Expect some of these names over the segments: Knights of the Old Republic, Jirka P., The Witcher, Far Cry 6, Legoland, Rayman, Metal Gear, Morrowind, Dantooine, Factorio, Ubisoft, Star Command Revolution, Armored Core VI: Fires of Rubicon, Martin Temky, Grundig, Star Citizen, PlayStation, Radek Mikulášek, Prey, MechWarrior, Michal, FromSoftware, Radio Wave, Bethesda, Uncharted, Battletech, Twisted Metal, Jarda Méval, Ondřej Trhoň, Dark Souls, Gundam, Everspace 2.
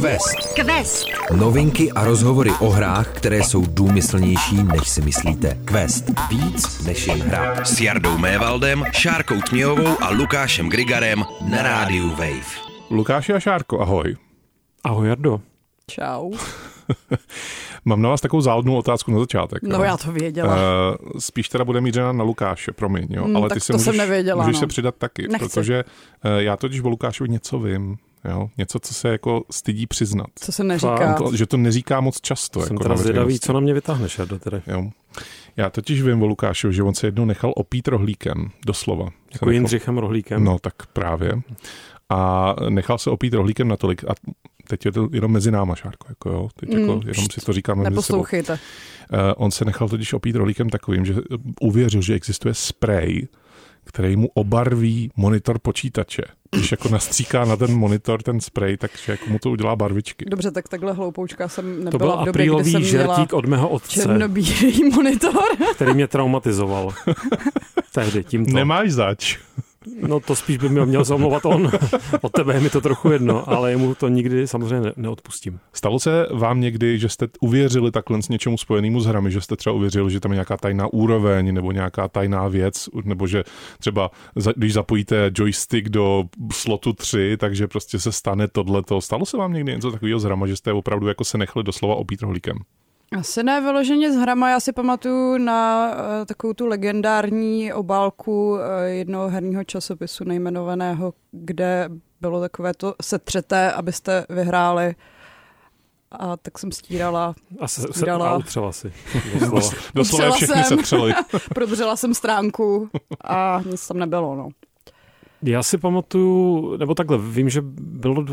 Quest. Quest. Novinky a rozhovory o hrách, které jsou důmyslnější, než si myslíte. Quest. Víc než jen hra. S Jardou Mévaldem, Šárkou Tměhovou a Lukášem Grigarem na Radio Wave. Lukáši a Šárko, ahoj. Ahoj, Jardo. Čau. Mám na vás takovou záludnou otázku na začátek. No, já to věděla. Spíš teda bude mířena na Lukáše, promiň, jo. Ale tak ty si můžeš se přidat taky. Nechci. Protože já totiž o Lukášovi něco vím. Jo? Něco, co se jako stydí přiznat. Co se neříká. Že to neříká moc často. Jsem jako teda zvědavý, co na mě vytáhneš, Jardo, tedy. Jo. Já totiž vím o Lukášovi, že on se jednou nechal opít rohlíkem, doslova. Jako Jindřichem rohlíkem. No, tak právě. A nechal se opít rohlíkem natolik. A teď je to jenom mezi náma, Šárko, jako jo. Teď jako jenom si to říkáme mezi sebou. Neposlouchejte. On se nechal totiž opít rohlíkem takovým, že uvěřil, že existuje sprej, který mu obarví monitor počítače. Když jako nastříká na ten monitor ten sprej, takže jako mu to udělá barvičky. Dobře, tak takhle hloupoučka jsem nebyla. To byl aprílový žertík od mého otce. Černobílý monitor. Který mě traumatizoval. Tehdy tímto. Nemáš zač. No, to spíš by měl zamlouvat on. Od tebe je mi to trochu jedno, ale jemu to nikdy samozřejmě neodpustím. Stalo se vám někdy, že jste uvěřili takhle s něčemu spojenému s hrami, že jste třeba uvěřili, že tam je nějaká tajná úroveň nebo nějaká tajná věc, nebo že třeba když zapojíte joystick do slotu 3, takže prostě se stane tohleto. Stalo se vám někdy něco takového s hrama, že jste opravdu jako se nechali doslova opít rohlíkem? Asi ne vyloženě s hrama, já si pamatuju na takovou tu legendární obálku jednoho herního časopisu nejmenovaného, kde bylo takové to setřete, abyste vyhráli. A tak jsem stírala. A utřela si. Doslova všechny setřeli. Probřela jsem stránku a nic tam nebylo, no. Já si pamatuju, nebo takhle, vím, že bylo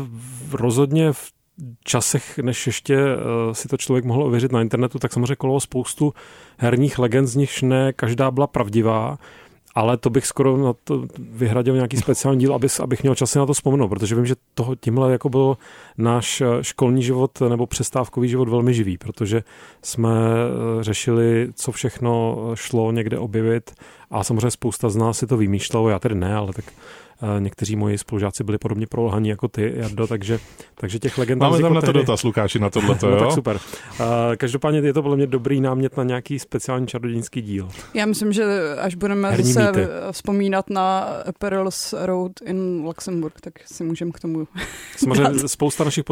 rozhodně v časech, než ještě si to člověk mohl ověřit na internetu, tak samozřejmě kolovalo spoustu herních legend, z nichž ne každá byla pravdivá, ale to bych skoro na to vyhradil nějaký speciální díl, abych měl čas na to vzpomenout, protože vím, že tímhle jako byl náš školní život nebo přestávkový život velmi živý, protože jsme řešili, co všechno šlo někde objevit a samozřejmě spousta z nás si to vymýšlelo, já tedy ne, ale tak někteří moji spolužáci byli podobně prolhaní jako ty, Jardo, takže těch legend. Máme tam na to dotaz, Lukáši, na tohleto, jo? No, tak super. Každopádně je to podle mě dobrý námět na nějaký speciální čarodějnický díl. Já myslím, že až budeme herní se mýty vzpomínat na Perilous Road in Luxemburg, tak si můžeme k tomu samozřejmě spousta našich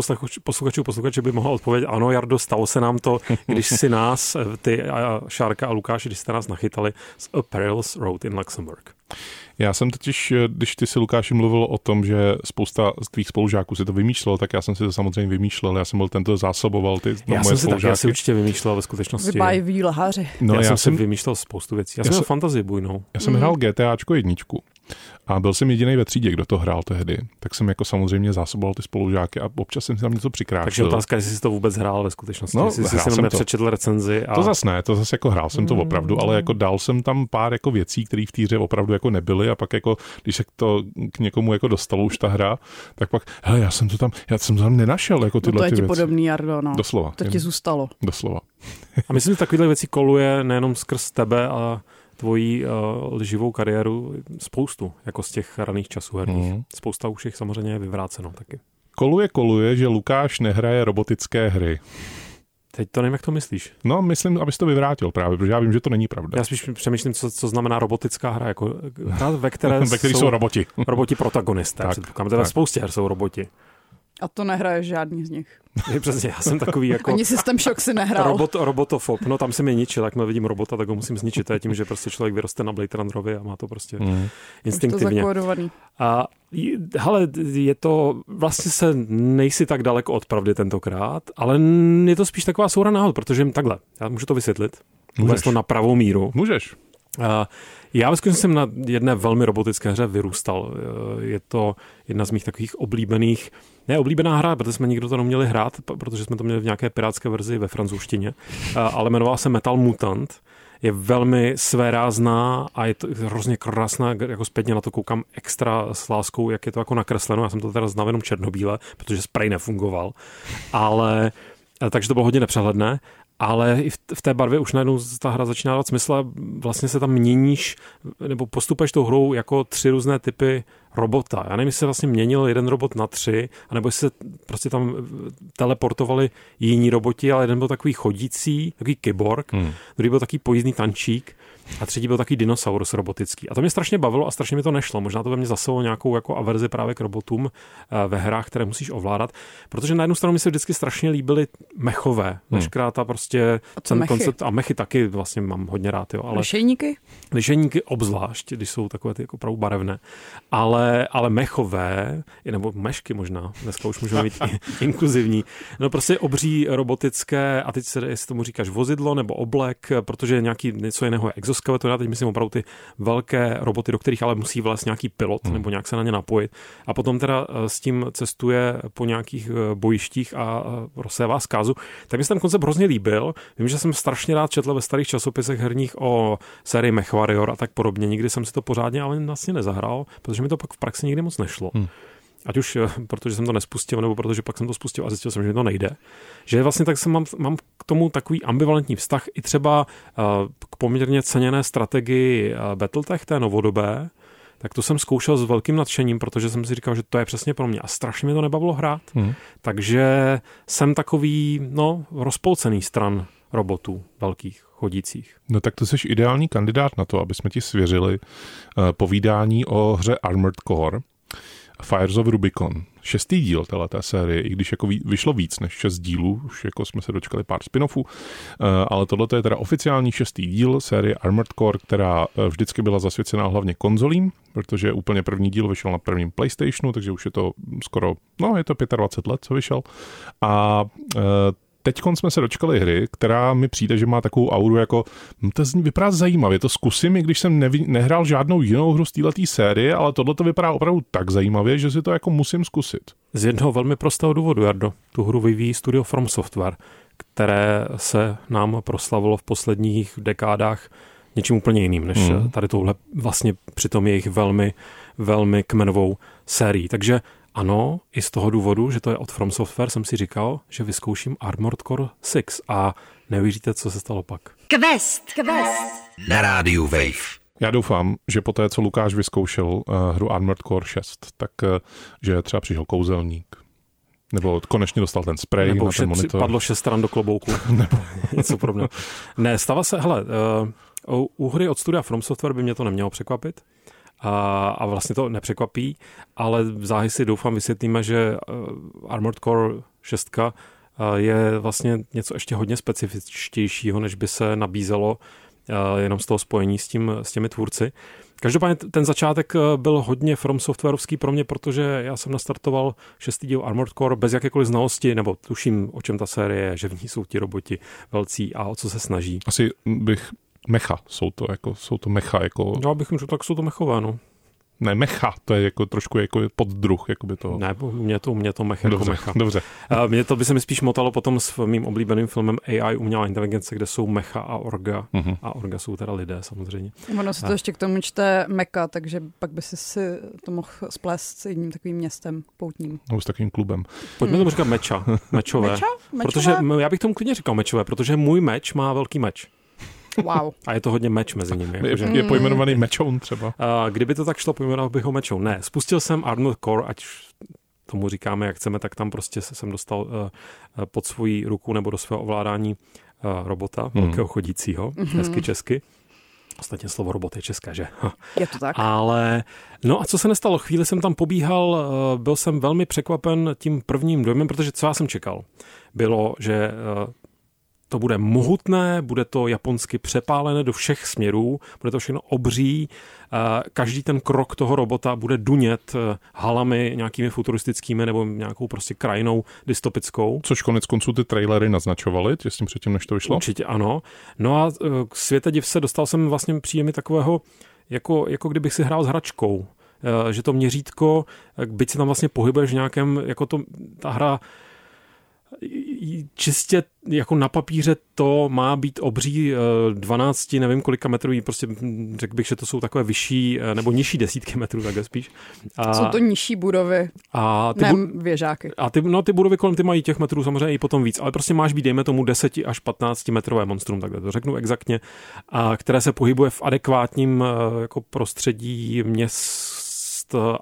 posluchačů by mohla odpovědět, ano, Jardo, stalo se nám to, když si nás, ty a Šárka a Lukáši, když jste nás nachytali z A Perilous Road in Luxemburg. Já jsem totiž, když ty si, Lukáši, mluvil o tom, že spousta z tvých spolužáků si to vymýšlelo, tak já jsem si to samozřejmě vymýšlel. Já jsem byl ten, kdo zásoboval ty moje spolužáky. Já si určitě vymýšlel ve skutečnosti. Vybájeví lháři. No, já jsem si vymýšlel spoustu věcí. Já jsem měl fantasy bujnou. Já jsem hrál GTAčko jedničku. A byl jsem jedinej ve třídě, kdo to hrál tehdy. Tak jsem jako samozřejmě zásoboval ty spolužáky a občas jsem si tam něco přikráčil. Takže otázka, jestli jsi to vůbec hrál ve skutečnosti, jestli jsi si nepřečetl recenzi. To zas ne, to zase jako hrál jsem to opravdu, ale jako dal jsem tam pár jako věcí, které v té hře opravdu jako nebyly a pak jako, když se to k někomu jako dostalo už ta hra, tak pak, hele, já jsem to tam nenašel, jako tyhle ty věci. To je ti podobný, Jardo, no. Doslova. To ti zůstalo. Doslova. A myslím, že takovýhle věci koluje nejenom skrz tebe a tvojí živou kariéru spoustu, jako z těch raných časů herních. Spousta už jich samozřejmě je vyvráceno taky. Koluje, že Lukáš nehraje robotické hry. Teď to nevím, jak to myslíš. No, myslím, abys to vyvrátil právě, protože já vím, že to není pravda. Já spíš přemýšlím, co znamená robotická hra, jako hra, ve které jsou roboti. Roboti protagonisté. Teda spoustě her jsou roboti. A to nehraje žádný z nich. Přesně, já jsem takový jako... Ani System Shock si nehrál. Robotofob, no tam se mi ničil, jak vidím robota, tak ho musím zničit. To je tím, že prostě člověk vyroste na Blade Runnerovi a má to prostě instinktivně. A hele, je to... Vlastně se nejsi tak daleko od pravdy tentokrát, ale je to spíš taková soura náhod, protože takhle, já můžu to vysvětlit. Můžeš to na pravou míru. Můžeš. Já ve skutečnosti jsem na jedné velmi robotické hře vyrůstal. Je to jedna z mých takových oblíbených, neoblíbená hra, protože jsme nikdo to neměli hrát, protože jsme to měli v nějaké pirátské verzi ve francouzštině, ale jmenovala se Metal Mutant. Je velmi svérázná a je to hrozně krásná, jako zpětně na to koukám extra s láskou, jak je to jako nakresleno. Já jsem to teda znal jenom černobíle, protože spray nefungoval, ale takže to bylo hodně nepřehledné. ale i v té barvě už najednou ta hra začíná dát smysl a vlastně se tam měníš, nebo postupuješ tou hrou jako tři různé typy robota. Já nevím, jestli se vlastně měnil jeden robot na tři, anebo jestli se prostě tam teleportovali jiní roboti, ale jeden byl takový chodící, takový kyborg, druhý byl takový pojízdný tančík a třetí byl takový dinosaurus robotický. A to mě strašně bavilo a strašně mi to nešlo. Možná to ve mně zaselo nějakou jako averzi právě k robotům ve hrách, které musíš ovládat, protože na jednu stranu mi se vždycky strašně líbily mechové, veškerá ta prostě ten koncept a mechy taky vlastně mám hodně rád, jo, ale lišejníky obzvlášť, když jsou takové ty jako opravdu barevné. Ale mechové, nebo mešky možná, dneska už můžeme mít inkluzivní, no prostě obří robotické, a teď se, jestli tomu říkáš vozidlo nebo oblek, protože nějaký něco jiného je exoskeleton, já teď myslím opravdu ty velké roboty, do kterých ale musí vlastně nějaký pilot nebo nějak se na ně napojit. A potom teda s tím cestuje po nějakých bojištích a rozsévá zkázu. Tak mi se ten koncept hrozně líbil. Vím, že jsem strašně rád četl ve starých časopisech herních o sérii MechWarrior a tak podobně. Nikdy jsem si to pořádně ale vlastně nezahrál, protože mi to pak v praxi nikdy moc nešlo. Ať už protože jsem to nespustil, nebo protože pak jsem to spustil a zjistil jsem, že mi to nejde. Že vlastně tak jsem mám k tomu takový ambivalentní vztah i třeba k poměrně ceněné strategii Battletech, té novodobé, tak to jsem zkoušel s velkým nadšením, protože jsem si říkal, že to je přesně pro mě a strašně mi to nebavilo hrát. Takže jsem takový, rozpolcený stran robotů velkých, chodících. No tak to jsi ideální kandidát na to, aby jsme ti svěřili povídání o hře Armored Core Fires of Rubicon. 6. díl téhleté série, i když jako vyšlo víc než 6 dílů, už jako jsme se dočkali pár spin-offů, ale tohle je teda oficiální 6. díl série Armored Core, která vždycky byla zasvěcená hlavně konzolím, protože úplně první díl vyšel na prvním PlayStationu, takže už je to skoro, je to 25 let, co vyšel. A teďkon jsme se dočkali hry, která mi přijde, že má takovou auru jako, to vypadá zajímavě, to zkusím, i když jsem nehrál žádnou jinou hru z této série, ale tohle to vypadá opravdu tak zajímavě, že si to jako musím zkusit. Z jednoho velmi prostého důvodu, Jardo. Tu hru vyvíjí studio FromSoftware, které se nám proslavilo v posledních dekádách něčím úplně jiným, než tady touhle vlastně přitom jejich velmi, velmi kmenovou sérií. Takže ano, i z toho důvodu, že to je od From Software, jsem si říkal, že vyzkouším Armored Core 6 a neuvěříte, co se stalo pak. Quest! Na rádiu Wave. Já doufám, že poté, co Lukáš vyzkoušel hru Armored Core 6, tak že třeba přišel kouzelník. Nebo konečně dostal ten spray nebo na ten monitor. Nebo padlo 6 stran do klobouku. Nebo něco podobného. Ne, stává se, u hry od studia From Software by mě to nemělo překvapit. A vlastně to nepřekvapí, ale záhy si doufám vysvětlíme, že Armored Core 6 je vlastně něco ještě hodně specifičtějšího, než by se nabízelo jenom z toho spojení s těmi tvůrci. Každopádně ten začátek byl hodně From Softwarovský pro mě, protože já jsem nastartoval 6. díl Armored Core bez jakékoliv znalosti, nebo tuším, o čem ta série je, že v ní jsou ti roboti velcí a o co se snaží. Asi bych... Mecha, jsou to mecha, jako... Já bych jim řekl, tak jsou to mechové, Ne, mecha, to je jako trošku jako poddruh, jako by to... Ne, mě to mecha, dobře, jako mecha. Dobře. Mě to by se mi spíš motalo potom s mým oblíbeným filmem AI, umělá inteligence, kde jsou mecha a orga. A orga jsou teda lidé, samozřejmě. Ono se to ještě k tomu čte mecha, takže pak by si to mohl splést s jedním takovým městem poutním. Nebo s takovým klubem. Pojďme tomu říkat meča, mečové. Mečové? Protože já bych tomu klidně říkal mečové, protože můj meč má velký meč. Wow. A je to hodně meč mezi nimi. Je pojmenovaný mečoun třeba. Kdyby to tak šlo, pojmenoval bych ho mečoun. Ne, spustil jsem Armored Core, ať tomu říkáme, jak chceme, tak tam prostě jsem dostal pod svou ruku nebo do svého ovládání robota, velkého chodícího, hezky česky. Ostatně slovo robot je české, že? Je to tak. Ale, a co se nestalo? Chvíli jsem tam pobíhal, byl jsem velmi překvapen tím prvním dojmem, protože co já jsem čekal, bylo, že... To bude mohutné, bude to japonsky přepálené do všech směrů, bude to všechno obří, každý ten krok toho robota bude dunět halami nějakými futuristickými nebo nějakou prostě krajinou dystopickou. Což konec konců ty trailery naznačovaly, těsně předtím, než to vyšlo? Určitě ano. No a světe div se, dostal jsem vlastně příjemně takového, jako kdybych si hrál s hračkou, že to měřítko, byť si tam vlastně pohybuješ v nějakém, jako to, ta hra... čistě jako na papíře to má být obří 12, nevím kolika metrový, prostě řekl bych, že to jsou takové vyšší nebo nižší desítky metrů, takhle spíš. A jsou to nižší budovy, a ty věžáky. A ty budovy kolem ty mají těch metrů samozřejmě i potom víc, ale prostě máš být, dejme tomu, 10 až 15 metrové monstrum, takhle to řeknu exaktně, a které se pohybuje v adekvátním jako prostředí měst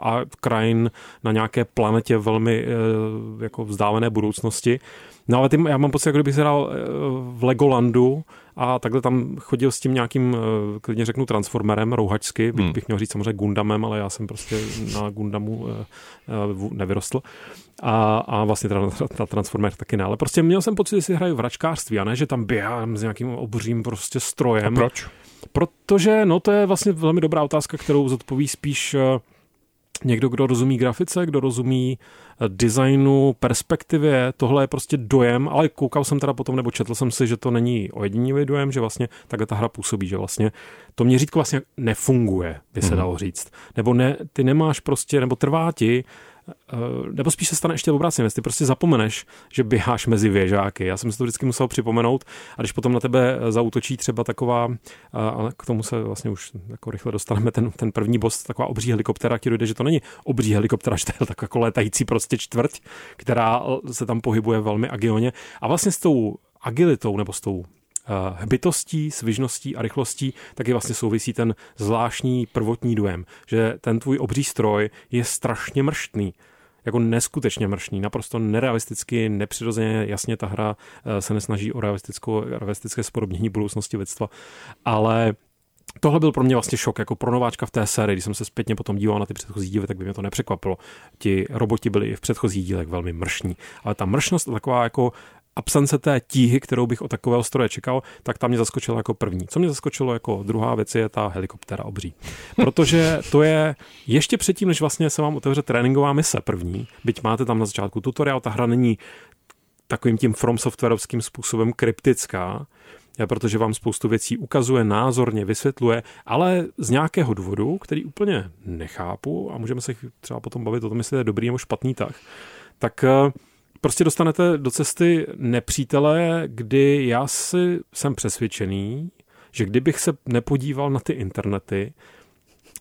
a krajin na nějaké planetě velmi jako vzdálené budoucnosti. No ale já mám pocit, jako kdybych se dal v Legolandu a takhle tam chodil s tím nějakým, klidně řeknu, transformerem rouhačsky, bych měl říct samozřejmě Gundamem, ale já jsem prostě na Gundamu nevyrostl. A vlastně teda na Transformer taky ne, ale prostě měl jsem pocit, že si hraju vračkářství, a ne, že tam běhám s nějakým obřím prostě strojem. A proč? Protože, no to je vlastně velmi dobrá otázka, kterou zodpoví spíš někdo, kdo rozumí grafice, kdo rozumí designu, perspektivě. Tohle je prostě dojem, ale koukal jsem teda potom, nebo četl jsem si, že to není ojedinělý dojem, že vlastně takhle ta hra působí, že vlastně to měřítko vlastně nefunguje, by se dalo říct. Nebo ne, ty nemáš prostě, nebo trvá ti, nebo spíš se stane ještě obráceně, ty prostě zapomeneš, že běháš mezi věžáky. Já jsem si to vždycky musel připomenout, a když potom na tebe zaútočí třeba taková, ale k tomu se vlastně už jako rychle dostaneme, ten první boss, taková obří helikoptera, ti dojde, že to není obří helikoptera, že to je taková létající prostě čtvrť, která se tam pohybuje velmi agilně. A vlastně s tou agilitou, nebo s tou hbitostí, svižností a rychlostí taky vlastně souvisí ten zvláštní prvotní dojem, že ten tvůj obří stroj je strašně mrštný, jako neskutečně mrštný, naprosto nerealisticky, nepřirozeně, jasně ta hra se nesnaží o realistické spodobnění budoucnosti lidstva, ale tohle byl pro mě vlastně šok, jako pro nováčka v té sérii, když jsem se zpětně potom díval na ty předchozí díly, tak by mě to nepřekvapilo. Ti roboti byli i v předchozích dílech velmi mršní, ale ta mršnost taková jako absence té tíhy, kterou bych od takového stroje čekal, tak ta mě zaskočila jako první. Co mě zaskočilo jako druhá věc je ta helikoptéra obří. Protože to je ještě předtím, než vlastně se vám otevře tréninková mise první, byť máte tam na začátku tutoriál, ta hra není takovým tím FromSoftwarovským způsobem kryptická, protože vám spoustu věcí ukazuje, názorně vysvětluje, ale z nějakého důvodu, který úplně nechápu a můžeme se třeba potom bavit o tom, jestli je dobrý nebo špatný tah, tak prostě dostanete do cesty nepřítele, kdy já si jsem přesvědčený, že kdybych se nepodíval na ty internety,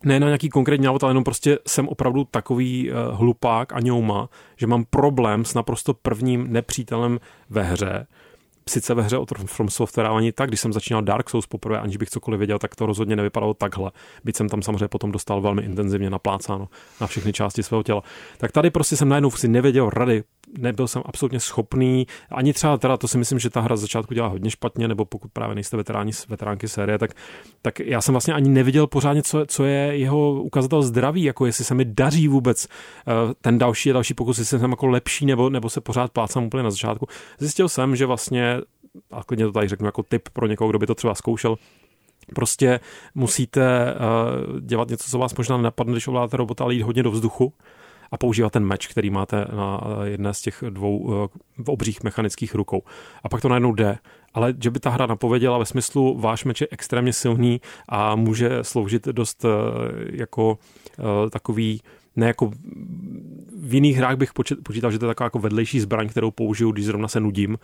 ne na nějaký konkrétní návod, ale jenom prostě jsem opravdu takový hlupák a ňouma, že mám problém s naprosto prvním nepřítelem ve hře. Sice ve hře od FromSoftware ani tak, když jsem začínal Dark Souls poprvé, aniž bych cokoliv věděl, tak to rozhodně nevypadalo takhle. Byť jsem tam samozřejmě potom dostal velmi intenzivně naplácáno na všechny části svého těla. Tak tady prostě jsem najednou si nevěděl rady, nebyl jsem absolutně schopný, ani třeba teda, to si myslím, že ta hra z začátku dělá hodně špatně, nebo pokud právě nejste veteránky série, tak já jsem vlastně ani neviděl pořádně, co je jeho ukazatel zdraví, jako jestli se mi daří vůbec ten další pokus, jestli jsem jako lepší, nebo se pořád plácám úplně na začátku. Zjistil jsem, že vlastně, a klidně to tady řeknu jako tip pro někoho, kdo by to třeba zkoušel, prostě musíte dělat něco, co vás možná nenapadne, když ovládáte robota, ale jít hodně do vzduchu a používat ten meč, který máte na jedné z těch dvou obřích mechanických rukou. A pak to najednou jde. Ale že by ta hra napověděla ve smyslu, váš meč je extrémně silný a může sloužit dost jako takový, ne jako v jiných hrách bych počítal, že to je taková jako vedlejší zbraň, kterou použiju, když zrovna se nudím.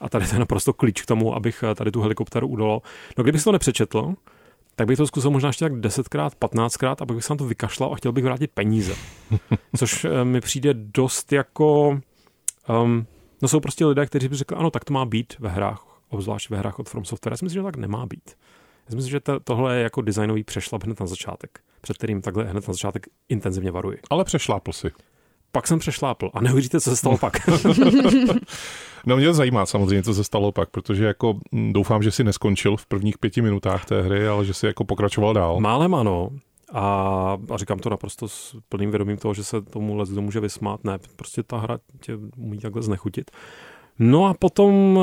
A tady to je naprosto klíč k tomu, abych tady tu helikopteru udolal. No kdybych to nepřečetl, tak bych to zkusil možná ještě tak 10krát, 15krát a pak bych se na to vykašlal a chtěl bych vrátit peníze. Což mi přijde dost jako no jsou prostě lidé, kteří by řekli, ano, tak to má být ve hrách, obzvlášť ve hrách od FromSoftware. Já si myslím, že to tak nemá být. Já si myslím, že tohle je jako designový přešlap hned na začátek, před kterým takhle hned na začátek intenzivně varuji. Ale přešlápl si. Pak jsem přešlápl a neuvěříte, co se stalo pak. No mě to zajímá samozřejmě, co se stalo pak, protože jako doufám, že si neskončil v prvních 5 minutách té hry, ale že si jako pokračoval dál. Málem ano. A říkám to naprosto s plným vědomím toho, že se tomu leckdo může vysmát. Ne, prostě ta hra tě umí takhle znechutit. No a potom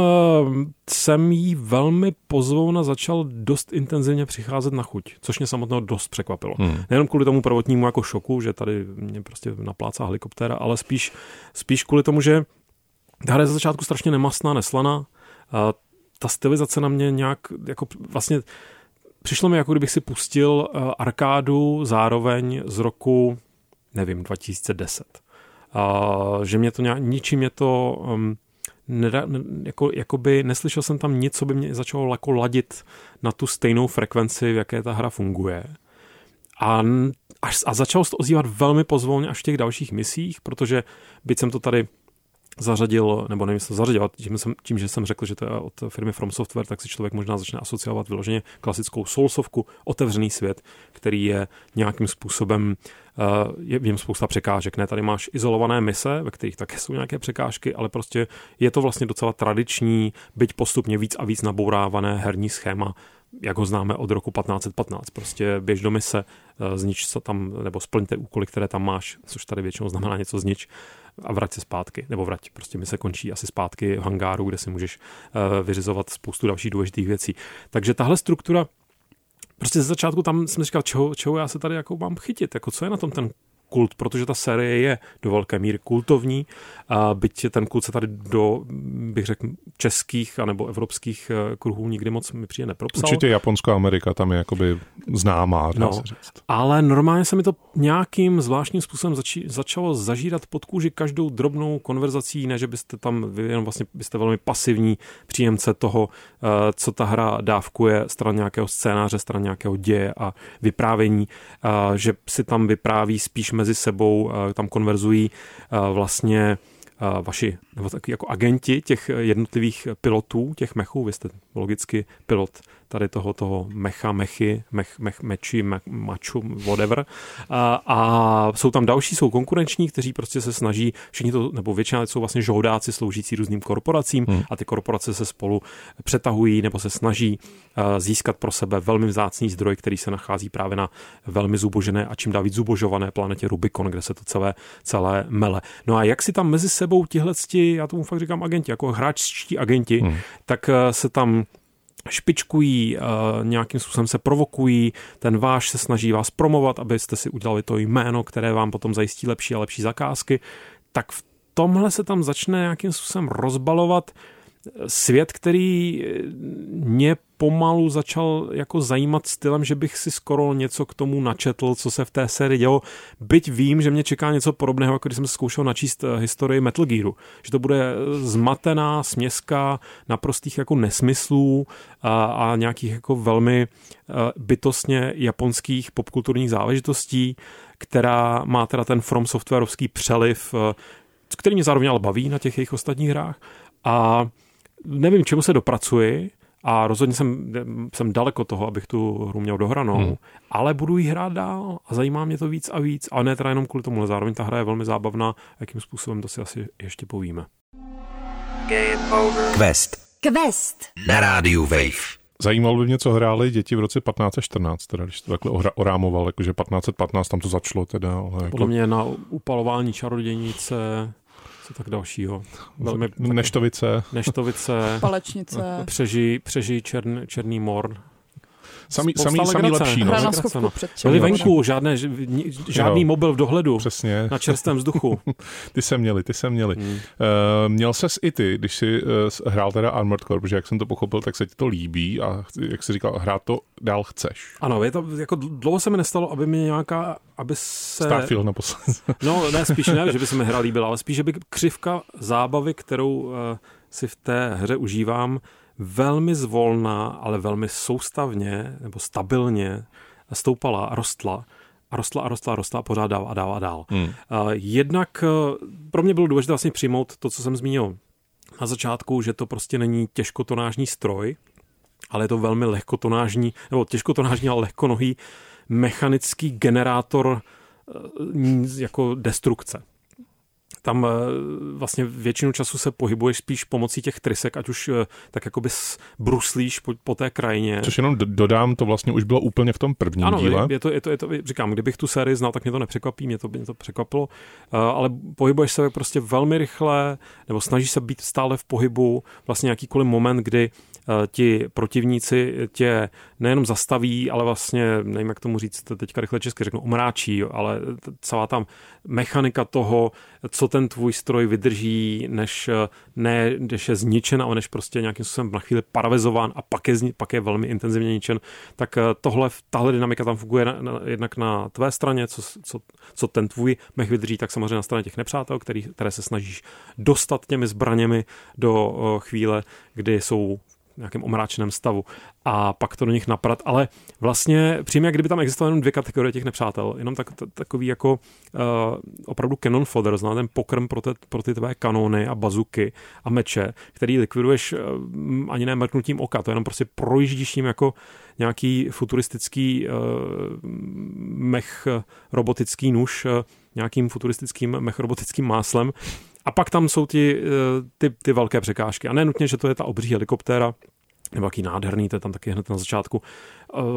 jsem jí velmi pozvolna začal dost intenzivně přicházet na chuť, což mě samotného dost překvapilo. Nejenom kvůli tomu prvotnímu jako šoku, že tady mě prostě naplácá helikoptéra, ale spíš kvůli tomu, že ta hra je za začátku strašně nemastná, neslaná. Ta stylizace na mě nějak jako vlastně přišlo mi, jako kdybych si pustil arkádu zároveň z roku, nevím, 2010. Že mě to ničím mě to jakoby neslyšel jsem tam nic, co by mě začalo jako ladit na tu stejnou frekvenci, v jaké ta hra funguje. A začalo se to ozývat velmi pozvolně až v těch dalších misích, protože byť jsem to tady zařadil, nebo nevím, jestli to zařadil, tím, že jsem řekl, že to je od firmy FromSoftware, tak si člověk možná začne asociovat vyloženě klasickou soulsovku, otevřený svět, který je nějakým způsobem, je v něm spousta překážek. Ne, tady máš izolované mise, ve kterých také jsou nějaké překážky, ale prostě je to vlastně docela tradiční, byť postupně víc a víc nabourávané herní schéma, jak ho známe od roku 1515. Prostě běž do mise, znič se tam, nebo splňte úkoly, které tam máš, což tady většinou znamená něco znič a vrať se zpátky, nebo vrať, prostě mise končí asi zpátky v hangáru, kde si můžeš vyřizovat spoustu dalších důležitých věcí. Takže tahle struktura, prostě ze začátku tam jsem říkal, čeho já se tady jako mám chytit, jako co je na tom ten kult, protože ta série je do velké míry kultovní, a byť ten kult se tady do, bych řekl, českých anebo evropských kruhů nikdy moc mi přijde nepropsal. Určitě Japonsko, Amerika tam je jakoby známá. No, ale normálně se mi to nějakým zvláštním způsobem začalo zažírat pod kůži každou drobnou konverzací, ne, že byste tam, vy jenom vlastně byste velmi pasivní příjemce toho, co ta hra dávkuje stran nějakého scénáře, stran nějakého děje a vyprávění, že si tam vypráví spíš mezi sebou, tam konverzují vlastně vaši nebo taky jako agenti těch jednotlivých pilotů, těch mechů. Vy jste logicky pilot tady toho mecha, mechy, meči, maču, whatever. A jsou tam další, jsou konkurenční, kteří prostě se snaží, všichni to, nebo většina jsou vlastně žoldáci sloužící různým korporacím a ty korporace se spolu přetahují nebo se snaží získat pro sebe velmi vzácný zdroj, který se nachází právě na velmi zubožené a čím dál víc zubožované planetě Rubicon, kde se to celé mele. No a jak si tam mezi sebou tihleti, já tomu fakt říkám agenti, jako hráčští agenti, tak se tam špičkují, nějakým způsobem se provokují, ten váš se snaží vás promovat, abyste si udělali to jméno, které vám potom zajistí lepší a lepší zakázky, tak v tomhle se tam začne nějakým způsobem rozbalovat svět, který mě pomalu začal jako zajímat stylem, že bych si skoro něco k tomu načetl, co se v té sérii dělo. Byť vím, že mě čeká něco podobného, jako když jsem se zkoušel načíst historii Metal Gearu. Že to bude zmatená směska naprostých jako nesmyslů a nějakých jako velmi bytostně japonských popkulturních záležitostí, která má teda ten From Softwarovský přeliv, který mě zároveň ale baví na těch jejich ostatních hrách. A nevím, čemu se dopracuji a rozhodně jsem daleko toho, abych tu hru měl dohranou, ale budu ji hrát dál a zajímá mě to víc a víc, ale ne teda jenom kvůli tomu, ale zároveň ta hra je velmi zábavná, jakým způsobem to si asi ještě povíme. Quest na rádiu Wave. Zajímalo by mě, co hráli děti v roce 1514, teda, když to takhle orámoval, jakože 1515 tam to začalo teda. Podle mě na upalování čarodějnice. Co tak dalšího? Neštovice. Palečnice. Přežij Černý mor. Samý lepší. No. Byli venku, žádný mobil v dohledu. Přesně. Na čerstvém vzduchu. Ty se měli. Měl ses i ty, když jsi hrál teda Armored Core, protože jak jsem to pochopil, tak se ti to líbí a jak jsi říkal, hrát to dál chceš. Ano, je to, jako dlouho se mi nestalo, aby mě nějaká, aby se... Starfield naposled. No ne, spíš ne, že by se mi hra líbila, ale spíš, že by křivka zábavy, kterou si v té hře užívám, velmi zvolna, ale velmi soustavně nebo stabilně stoupala, rostla a pořád dál. Jednak pro mě bylo důležité vlastně přijmout to, co jsem zmínil na začátku, že to prostě není těžkotonážní stroj, ale je to velmi lehkotonážní, nebo těžkotonážní, ale lehkonohý mechanický generátor jako destrukce. Tam vlastně většinu času se pohybuješ spíš pomocí těch trysek, ať už tak jakoby bruslíš po té krajině. Což jenom dodám, to vlastně už bylo úplně v tom prvním díle. Ano, je to, říkám, kdybych tu sérii znal, tak mě to nepřekvapí, mě to překvapilo, ale pohybuješ se prostě velmi rychle, nebo snažíš se být stále v pohybu, vlastně nějakýkoliv moment, kdy ti protivníci tě nejenom zastaví, ale vlastně, nevím, jak tomu říct, teďka rychle česky řeknu, omráčí, ale celá tam mechanika toho, co ten tvůj stroj vydrží, než je zničen, ale než prostě nějakým způsobem na chvíli paravezován a pak je velmi intenzivně ničen, tak tahle dynamika tam funguje jednak na tvé straně, co ten tvůj mech vydrží, tak samozřejmě na straně těch nepřátel, které se snažíš dostat těmi zbraněmi do chvíle, kdy jsou v nějakém omráčeném stavu a pak to do nich naprat, ale vlastně přímě, kdyby tam existovaly jenom dvě kategorie těch nepřátel, jenom takový jako opravdu cannon fodder, znamená ten pokrm pro ty tvé kanóny a bazuky a meče, který likviduješ ani ne mrknutím oka, to jenom prostě projíždíš tím jako nějaký futuristický mech robotický nůž, nějakým futuristickým mechrobotickým máslem. A pak tam jsou ty velké překážky. A ne nutně, že to je ta obří helikoptéra, nebo jaký nádherný, to je tam taky hned na začátku,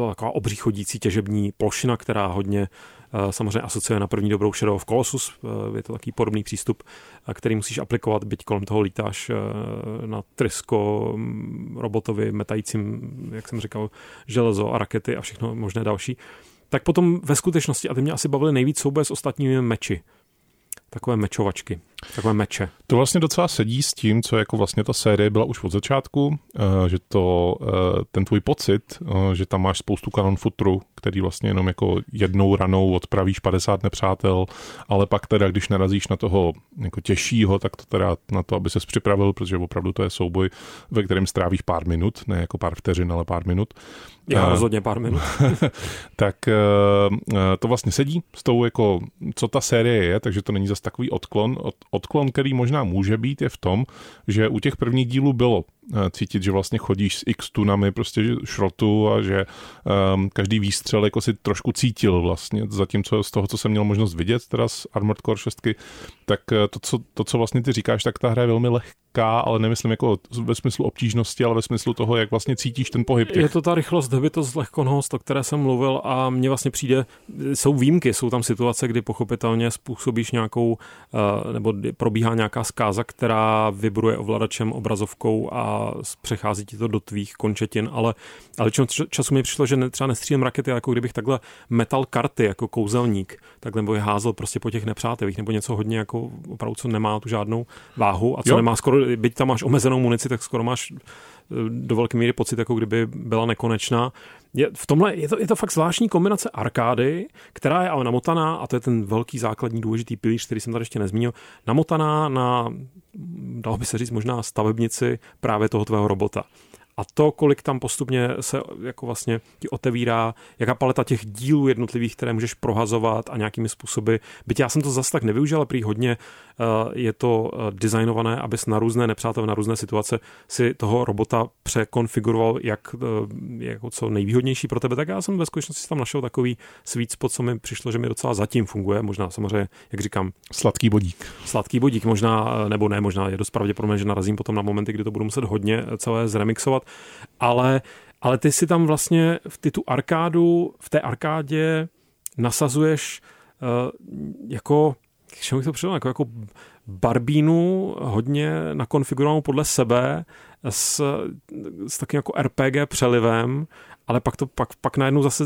taková obří chodící těžební plošina, která hodně samozřejmě asociuje na první dobrou Shadow of the Colossus. Je to takový podobný přístup, který musíš aplikovat, byť kolem toho lítáš na trysko robotovi metajícím, jak jsem říkal, železo a rakety a všechno možné další. Tak potom ve skutečnosti, a ty mě asi bavily nejvíc souboje s ostatními meči. Takové mečovačky, takové meče. To vlastně docela sedí s tím, co jako vlastně ta série byla už od začátku, že to ten tvůj pocit, že tam máš spoustu kanon futru, který vlastně jenom jako jednou ranou odpravíš 50 nepřátel, ale pak teda, když narazíš na toho jako těžšího, tak to teda na to, aby ses připravil, protože opravdu to je souboj, ve kterém strávíš pár minut, ne jako pár vteřin, ale pár minut. Já rozhodně pár minut. Tak to vlastně sedí s tou, jako, co ta série je, takže to není zase takový odklon. Odklon, který možná může být, je v tom, že u těch prvních dílů bylo cítit, že vlastně chodíš s X-tunami prostě šrotu a že každý výstřel jako si trošku cítil vlastně, zatímco z toho, co jsem měl možnost vidět teda z Armored Core 6, tak to, co vlastně ty říkáš, tak ta hra je velmi lehká, ale nemyslím jako ve smyslu obtížnosti, ale ve smyslu toho, jak vlastně cítíš ten pohyb těch. Je to ta rychlost, hbitost, lehkonost, o které jsem mluvil a mně vlastně přijde, jsou výjimky, jsou tam situace, kdy pochopitelně způsobíš nějakou, nebo probíhá nějaká zkáza, která vibruje ovladačem, obrazovkou a přechází ti to do tvých končetin, ale času mi přišlo, že třeba nestřílím rakety, jako kdybych takhle metal karty jako kouzelník, takhle nebo je házel prostě po těch nepřátelích, nebo něco hodně jako opravdu, co nemá tu žádnou váhu a co nemá skoro, byť tam máš omezenou munici, tak skoro máš do velké míry pocit, jako kdyby byla nekonečná. Je to fakt zvláštní kombinace arkády, která je ale namotaná, a to je ten velký základní důležitý pilíř, který jsem tady ještě nezmínil, namotaná na, dalo by se říct, možná stavebnici právě toho tvého robota. A to, kolik tam postupně se jako vlastně ti otevírá, jaká paleta těch dílů jednotlivých, které můžeš prohazovat a nějakými způsoby. Byť já jsem to zase tak nevyužil, ale prý hodně je to designované, abys na různé nepřátelé, na různé situace si toho robota překonfiguroval jak jako co nejvýhodnější pro tebe. Tak já jsem ve skutečnosti tam našel takový sweet spot, co mi přišlo, že mi docela zatím funguje. Možná samozřejmě, jak říkám, Sladký bodík možná, nebo ne, možná je dost pravděpodobné, že narazím potom na momenty, kdy to budu muset hodně celé zremixovat. Ale ty si tam vlastně v té arkádě nasazuješ jako barbínu hodně nakonfigurovanou podle sebe s takým jako RPG přelivem, ale pak najednou zase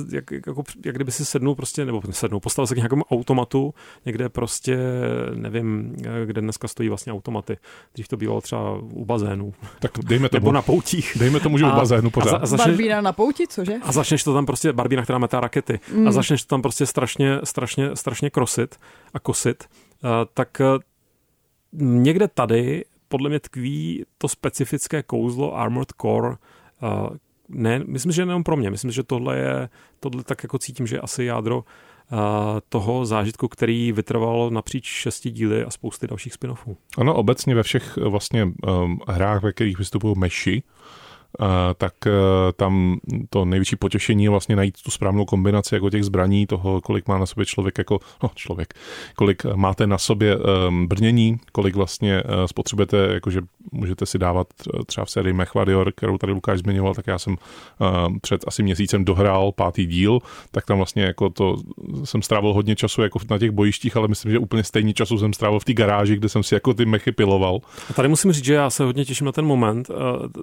jak kdyby si sednul prostě, nebo postavil se k nějakému automatu, někde prostě, nevím, kde dneska stojí vlastně automaty. Dřív to bývalo třeba u bazénů. Tak dejme tomu, nebo na poutích. Dejme tomu, že u bazénu pořád. Barbína na pouti, cože? A začneš to tam prostě, barbína, která metá rakety, a začneš to tam prostě strašně krosit a kosit, tak někde tady podle mě tkví to specifické kouzlo Armored Core. Ne, myslím, že nejenom pro mě. Myslím, že tohle tak jako cítím, že asi jádro toho zážitku, který vytrval napříč 6 díly a spousty dalších spin-offů. Ano, obecně ve všech vlastně hrách, ve kterých vystupují meši, tak tam to největší potěšení je vlastně najít tu správnou kombinaci jako těch zbraní, toho, kolik má na sobě člověk kolik máte na sobě brnění, kolik vlastně spotřebujete, jakože můžete si dávat třeba v sérii MechWarrior, kterou tady Lukáš zmiňoval, tak já jsem před asi měsícem dohrál 5. díl, tak tam vlastně jako to jsem strávil hodně času jako na těch bojištích, ale myslím, že úplně stejný času jsem strávil v té garáži, kde jsem si jako ty mechy piloval. A tady musím říct, že já se hodně těším na ten moment.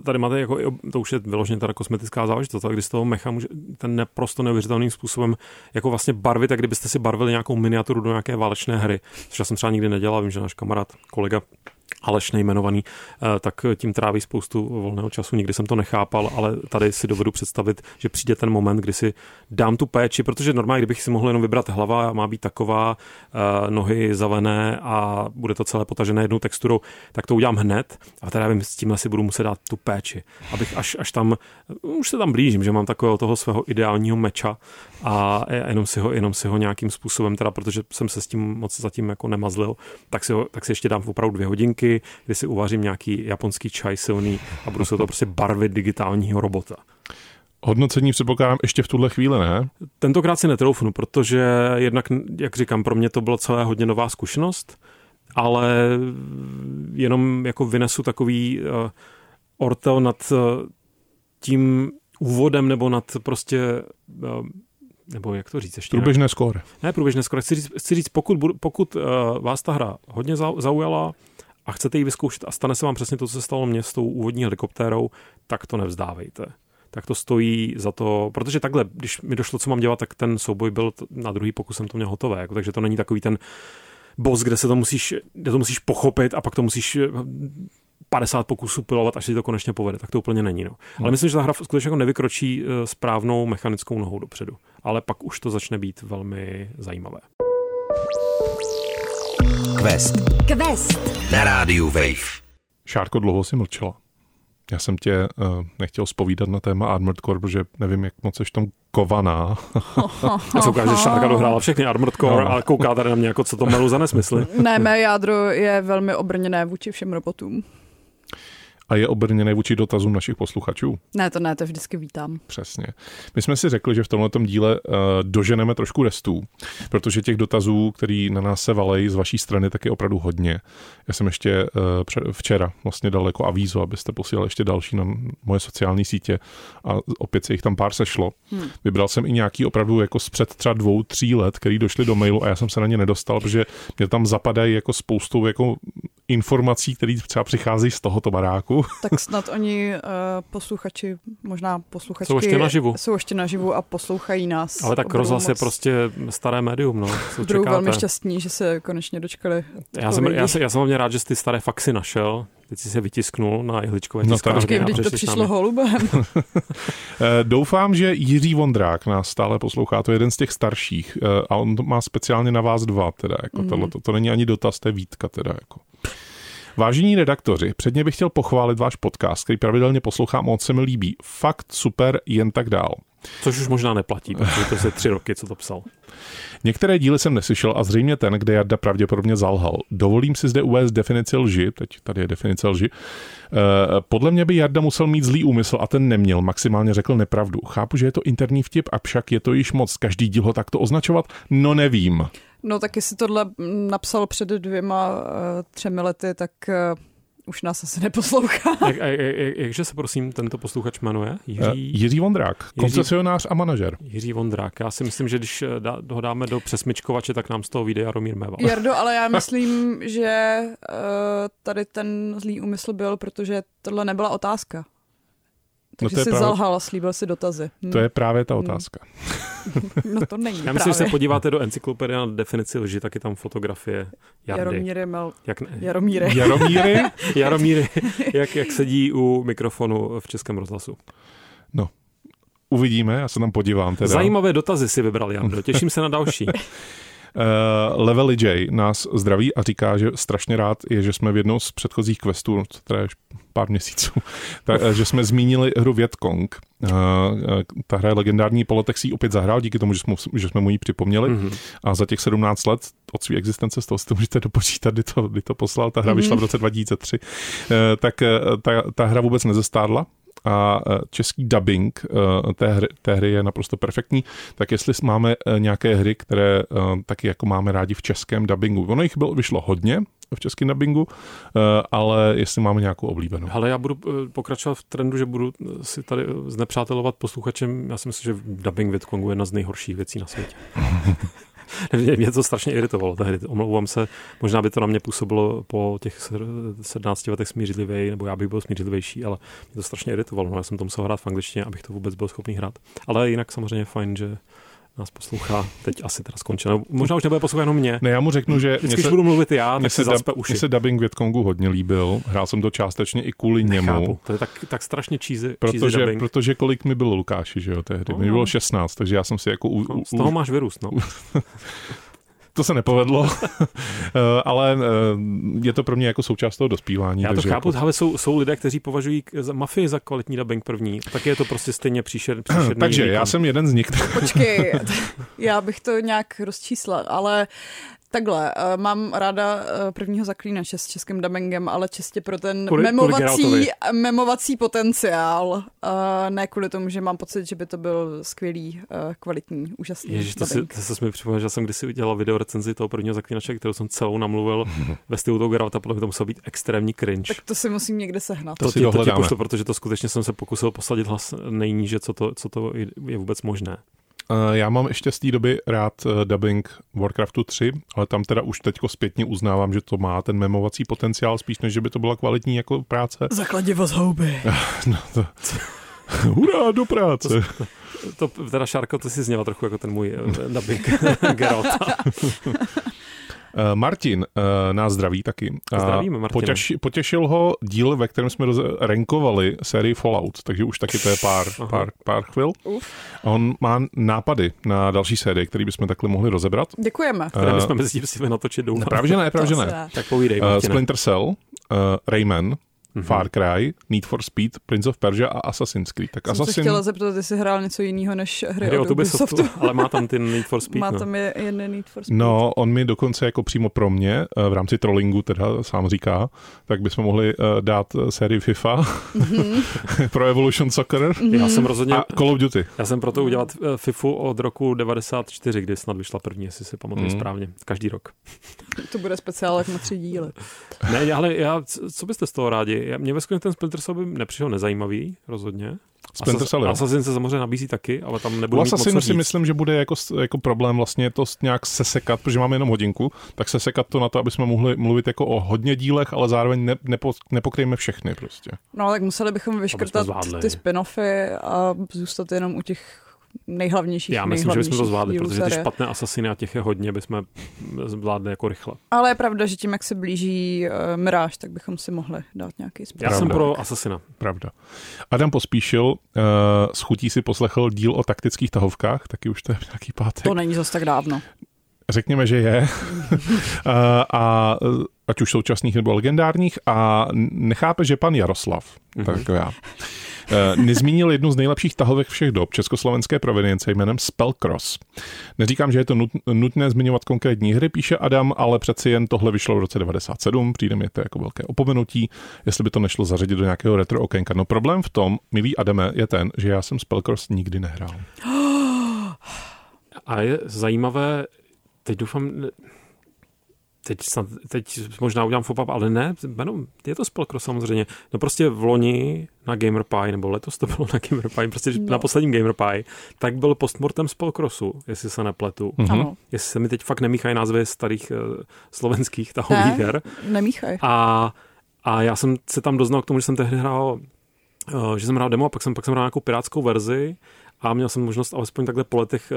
Tady máte jako to už je vyloženě teda kosmetická záležitost, tak když z toho mecha může ten naprosto neuvěřitelným způsobem jako vlastně barvit, tak kdybyste si barvili nějakou miniaturu do nějaké válečné hry, což já jsem třeba nikdy nedělal, vím, že náš kamarád, kolega Aleš nejmenovaný, tak tím tráví spoustu volného času, nikdy jsem to nechápal, ale tady si dovedu představit, že přijde ten moment, kdy si dám tu péči, protože normálně, kdybych si mohl jenom vybrat hlava, má být taková, nohy zavené a bude to celé potažené jednou texturou, tak to udělám hned a teda vím, s tímhle si budu muset dát tu péči, abych až tam, už se tam blížím, že mám takového toho svého ideálního meča a jenom si ho nějakým způsobem, teda protože jsem se s tím moc zatím jako nemazlil, tak si ještě dám opravdu 2 hodinky, kdy si uvařím nějaký japonský čaj silný a budu se to prostě barvit digitálního robota. Hodnocení předpokládám ještě v tuhle chvíli, ne? Tentokrát si netroufnu, protože jednak, jak říkám, pro mě to bylo celé hodně nová zkušenost, ale jenom jako vynesu takový ortel nad tím úvodem nebo nad prostě... nebo jak to říct ještě? Průběžné skóre. Ne, průběžné skóre. Chci říct, pokud vás ta hra hodně zaujala, a chcete ji vyzkoušet a stane se vám přesně to, co se stalo mně s tou úvodní helikoptérou, tak to nevzdávejte. Tak to stojí za to, protože takhle, když mi došlo, co mám dělat, tak ten souboj byl na druhý pokus, jsem to měl hotové, jako, takže to není takový ten boss, kde to musíš pochopit a pak to musíš 50 pokusů pilovat, až si to konečně povede, tak to úplně není. No. Ale myslím, že ta hra skutečně jako nevykročí správnou mechanickou nohou dopředu, ale pak už to začne být velmi zajímavé. Quest. Na Radio Wave. Šárko, dlouho si mlčela. Já jsem tě nechtěl zpovídat na téma Armored Core, protože nevím, jak moc jsi tam kovaná. Já se ukážu, že Šárka dohrála všechny Armored Core a kouká tady na mě, jako co to melu za nesmysly. Ne, mé jádro je velmi obrněné vůči všem robotům. A je obrněné vůči dotazům našich posluchačů. Ne, to vždycky vítám. Přesně. My jsme si řekli, že v tomhletom díle doženeme trošku restů, protože těch dotazů, který na nás se valejí z vaší strany, tak je opravdu hodně. Já jsem ještě včera vlastně dal jako avízo, abyste posílali ještě další na moje sociální sítě a opět se jich tam pár sešlo. Vybral jsem i nějaký opravdu jako zpřed třeba 2-3 let, který došli do mailu a já jsem se na ně nedostal, protože mě tam zapadají jako spoustou jako informací, které třeba přicházejí z tohoto baráku. Tak snad oni posluchači, možná posluchačky jsou ještě naživu a poslouchají nás. Ale tak rozhlas je prostě staré médium. No, budou velmi šťastní, že se konečně dočkali. Já jsem hlavně rád, že jsi ty staré faxy našel. Teď jsi se vytisknul na jihličkové tiskárně. Když to přišlo holubem. Doufám, že Jiří Vondrák nás stále poslouchá. To je jeden z těch starších. A on to má speciálně na vás dva. Teda, jako to není ani dotaz, to je výtka. Teda, jako. Vážení redaktoři, předně bych chtěl pochválit váš podcast, který pravidelně poslouchám, moc se mi líbí. Fakt super, jen tak dál. Což už možná neplatí, protože to je 3 roky, co to psal. Některé díly jsem neslyšel a zřejmě ten, kde Jarda pravděpodobně zalhal. Dovolím si zde uvést definici lži, teď tady je definice lži. Podle mě by Jarda musel mít zlý úmysl a ten neměl, maximálně řekl nepravdu. Chápu, že je to interní vtip, a však je to již moc. Každý díl ho takto označovat? No nevím. No tak jestli tohle napsal před 2-3 lety, tak... Už nás asi neposlouchá. Jakže se prosím tento posluchač jmenuje? Jiří Vondrák, koncesionář a manažer. Jiří Vondrák. Já si myslím, že když ho dáme do přesmičkovače, tak nám z toho vyjde Jaromír Méval. Jardo, ale já myslím, že tady ten zlý úmysl byl, protože tohle nebyla otázka. Takže no jsi zalhal a slíbil si dotazy. To je právě ta otázka. No to není. Já myslím, že se podíváte do encyklopedie na definici lži, taky tam fotografie Jardy. Jaromíry, jak sedí u mikrofonu v Českém rozhlasu. No, uvidíme, já se tam podívám. Teda. Zajímavé dotazy si vybral, Jardo, těším se na další. Levely J nás zdraví a říká, že strašně rád je, že jsme v jednou z předchozích questů, které je pár měsíců, že jsme zmínili hru Vietcong. Ta hra je legendární, Battletech si ji opět zahrál, díky tomu, že jsme mu ji připomněli. A za těch 17 let od své existence, z toho si to můžete dopočítat, kdy to poslal, ta hra vyšla v roce 2003, tak ta hra vůbec nezestárla. A český dubbing té hry je naprosto perfektní, tak jestli máme nějaké hry, které taky jako máme rádi v českém dubbingu. Ono jich vyšlo hodně v českém dubbingu, ale jestli máme nějakou oblíbenou. Ale já budu pokračovat v trendu, že budu si tady znepřátelovat posluchačem. Já si myslím, že dubbing Vietcongu je jedna z nejhorších věcí na světě. Mě to strašně iritovalo tehdy, omlouvám se, možná by to na mě působilo po těch 17 letech smířlivý, nebo já bych byl smířlivější, ale mě to strašně iritovalo, no, já jsem to musel hrát v angličtině, abych to vůbec byl schopný hrát. Ale jinak samozřejmě fajn, že nás poslouchá, teď asi teda skončeno. Možná už nebude poslouchat jenom mě. Ne, já mu řeknu, že vždycky, když budu mluvit já, tak se zaspe uši. Mně se dubbing Vietcongu hodně líbil, hrál jsem to částečně i kvůli němu. To je tak strašně cheesy, protože kolik mi bylo, Lukáši, že jo, tehdy? No, mi bylo 16, takže já jsem si jako... Z toho máš virus, no. To se nepovedlo, ale je to pro mě jako součást toho dospívání. Já to chápu, ale jsou lidé, kteří považují mafii za kvalitní dubbing první, tak je to prostě stejně příšerný. Takže já jsem jeden z nich. Počkej, já bych to nějak rozčísla, ale takhle, mám ráda prvního Zaklínače s českým dubbingem, ale čistě pro ten memovací potenciál. Ne kvůli tomu, že mám pocit, že by to byl skvělý, kvalitní, úžasný dubbing. Ježiš, to se mi připomněl, že jsem kdysi udělal video recenzi toho prvního Zaklínače, kterou jsem celou namluvil ve stylu toho Geralta, protože to musel být extrémní cringe. Tak to si musím někde sehnat. To si dohledáme. Protože to skutečně jsem se pokusil posadit hlas nejníže, co to je vůbec možné. Já mám ještě z té doby rád dubbing Warcraftu 3, ale tam teda už teďko zpětně uznávám, že to má ten memovací potenciál spíš, než že by to byla kvalitní jako práce. Zakladivo z houby. No to... Hurá, do práce. To teda, Šárko, to si zněla trochu jako ten můj dubbing Geralta. Martin nás zdraví taky. Zdravíme, Martine. Potěšil ho díl, ve kterém jsme rankovali sérii Fallout, takže už taky to je pár chvil. On má nápady na další série, které bychom takhle mohli rozebrat. Děkujeme. Které bychom mezi tím si natočit dům. Právě ne. Tak povídej, Martine. Splinter Cell, Rayman, Far Cry, Need for Speed, Prince of Persia a Assassin's Creed. Tak se chtěla zeptat, jestli hrál něco jiného než hry od Ubisoftu. Ale má tam ten Need for Speed. Má tam jeden Need for Speed. No, on mi dokonce jako přímo pro mě, v rámci trollingu teda sám říká, tak bychom mohli dát sérii FIFA pro Evolution Soccer a Call of Duty. Já jsem proto udělat FIFU od roku 94, kdy snad vyšla první, jestli si pamatuju správně. Každý rok. To bude speciálek na 3 díly. Ne, ale co byste z toho rádi? Mně ve skutečnosti ten Splinter Cell by nepřišel nezajímavý, rozhodně. Assassin se samozřejmě nabízí taky, ale tam nebudu mít moc co říct. Si myslím, že bude jako problém vlastně to nějak sesekat, protože máme jenom hodinku, tak sesekat to na to, aby jsme mohli mluvit jako o hodně dílech, ale zároveň nepokryjeme všechny prostě. No tak museli bychom vyškrtat ty spin-offy a zůstat jenom u těch nejhlavnějších. Já myslím, že bychom to zvládli, protože ty špatné asasiny a těch je hodně, bychom zvládli jako rychle. Ale je pravda, že tím, jak se blíží Miráž, tak bychom si mohli dát nějaký způsob. Já jsem pro asasina. Pravda. Adam Pospíšil, s chutí si poslechl díl o taktických tahovkách, taky už to je nějaký pátek. To není zas tak dávno. Řekněme, že je. A ať už současných nebo legendárních, a nechápe, že pan Jaroslav. Tak já. Nezmínil jednu z nejlepších tahovek všech dob československé provenience jménem Spellcross. Neříkám, že je to nutné zmiňovat konkrétní hry, píše Adam, ale přeci jen tohle vyšlo v roce 97, přijde mi to jako velké opomenutí, jestli by to nešlo zařadit do nějakého retro okénka. No problém v tom, milý Adame, je ten, že já jsem Spellcross nikdy nehrál. A je zajímavé, teď doufám... Teď možná udělám fop-up, ale ne, je to Spellcross samozřejmě. No prostě v loni na Gamer Pie, nebo letos to bylo na Gamer Pie, prostě na posledním Gamer Pie, tak byl postmortem Spellcrossu, jestli se nepletu. Mm-hmm. Jestli se mi teď fakt nemíchají názvy starých slovenských tahových her. Nemíchají. A já jsem se tam doznal k tomu, že jsem tehdy hrál, že jsem hrál demo a pak jsem hrál nějakou pirátskou verzi a měl jsem možnost alespoň takhle po letech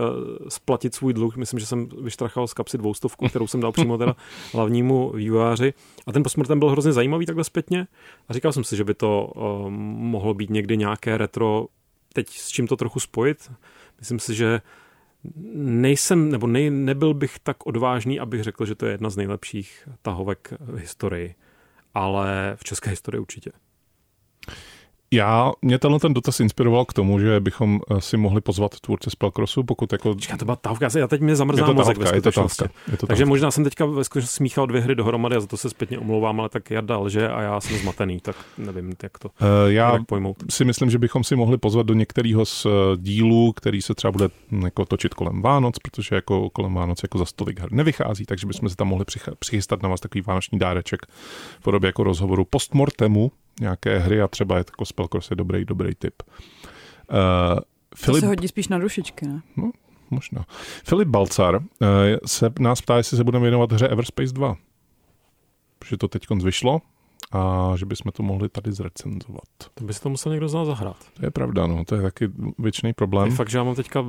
splatit svůj dluh. Myslím, že jsem vyštrachal z kapsy 200, kterou jsem dal přímo teda hlavnímu vývojáři. A ten posmrtem byl hrozně zajímavý takhle zpětně. A říkal jsem si, že by to mohlo být někdy nějaké retro, teď s čím to trochu spojit. Myslím si, že nebyl bych tak odvážný, abych řekl, že to je jedna z nejlepších tahovek v historii. Ale v české historii určitě. Mě ten dotaz inspiroval k tomu, že bychom si mohli pozvat tvůrce Spellcrossu, pokud jako... Čeká, to byla távka, já teď mě zamrzám mozek ve skutečnosti. Takže možná jsem teďka ve skutečnosti smíchal 2 hry dohromady a za to se zpětně omlouvám, ale tak Jarda lže a já jsem zmatený, tak nevím, jak to já pojmout. Já si myslím, že bychom si mohli pozvat do některého z dílů, který se třeba bude jako točit kolem Vánoc, protože jako kolem Vánoc jako za tolik her nevychází, takže bychom se tam mohli přichystat na vás takový vánoční dáreček v podobě jako rozhovoru postmortemu nějaké hry a třeba je jako Spellcross je dobrý tip. To se hodí spíš na dušičky, ne? No, možná. Filip Balcar se nás ptá, jestli se budeme věnovat hře Everspace 2. Že to teď vyšlo a že bychom to mohli tady zrecenzovat. To by si to musel někdo z nás zahrát. To je pravda, no, to je taky věčný problém. Je fakt, že já mám teďka,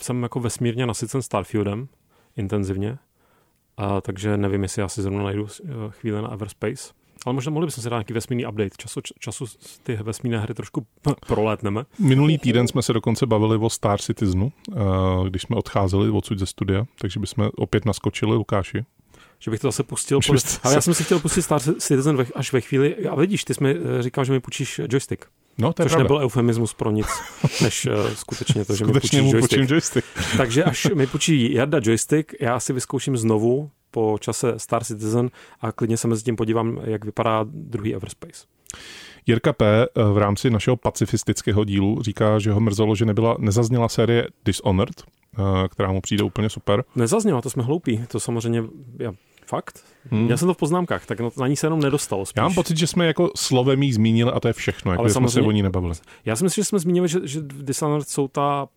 jsem jako vesmírně nasycen Starfieldem, intenzivně, a takže nevím, jestli já si zrovna najdu chvíli na Everspace. Ale možná mohli bychom si dát nějaký vesmírný update. Času ty vesmírné hry trošku prolétneme. Minulý týden jsme se dokonce bavili o Star Citizenu, když jsme odcházeli odsud ze studia, takže bychom opět naskočili, Lukáši. Že bych to zase pustil. Ale já jsem si chtěl pustit Star Citizen až ve chvíli. A vidíš, ty jsi mi říkal, že mi půjčíš joystick. No, to je což pravda. Nebyl eufemismus pro nic, než skutečně to, že skutečně mi půjčíš joystick. Takže až mi půjčí Jarda joystick, já si vyzkouším znovu po čase Star Citizen a klidně se mezi tím podívám, jak vypadá druhý Everspace. Jirka P. v rámci našeho pacifistického dílu říká, že ho mrzelo, že nezazněla série Dishonored, která mu přijde úplně super. Nezazněla, to jsme hloupí. To samozřejmě... Fakt? Já jsem to v poznámkách, tak na ní se jenom nedostalo. Spíš. Já mám pocit, že jsme jako slovem jí zmínili a to je všechno, jako jsme se o ní nebavili. Já si myslím, že jsme zmínili, že Dishonored jsou ta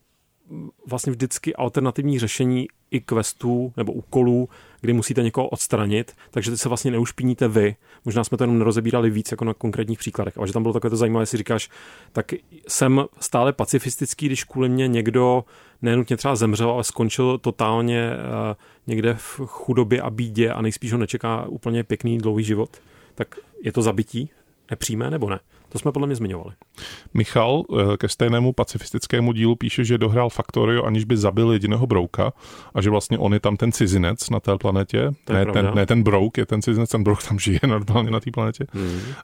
vlastně vždycky alternativní řešení i questů nebo úkolů, kdy musíte někoho odstranit, takže teď se vlastně neušpiníte vy. Možná jsme to jenom nerozebírali víc jako na konkrétních příkladech, ale že tam bylo takové to zajímavé, si říkáš, tak jsem stále pacifistický, když kvůli mě někdo nenutně třeba zemřel, ale skončil totálně někde v chudobě a bídě a nejspíš ho nečeká úplně pěkný dlouhý život. Tak je to zabití? Nepřímé nebo ne? To jsme podle mě zmiňovali. Michal ke stejnému pacifistickému dílu píše, že dohrál Factorio, aniž by zabil jediného brouka a že vlastně on je tam ten cizinec na té planetě. Ne ten brouk je ten cizinec, ten brouk tam žije normálně na té planetě.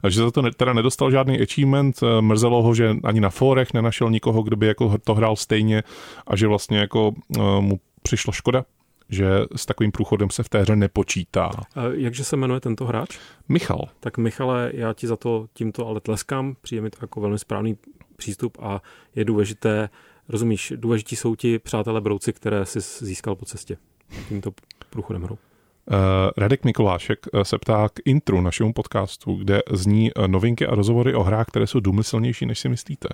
A že za to teda nedostal žádný achievement, mrzelo ho, že ani na fórech nenašel nikoho, kdo by jako to hrál stejně a že vlastně jako mu přišlo škoda, že s takovým průchodem se v té hře nepočítá. Jakže se jmenuje tento hráč? Michal. Tak Michale, já ti za to tímto ale tleskám, přijde mi to jako velmi správný přístup a je důležité, rozumíš, důležití jsou ti přátelé brouci, které jsi získal po cestě tímto průchodem hru. Radek Mikulášek se ptá k intru našemu podcastu, kde zní novinky a rozhovory o hrách, které jsou důmyslnější, než si myslíte.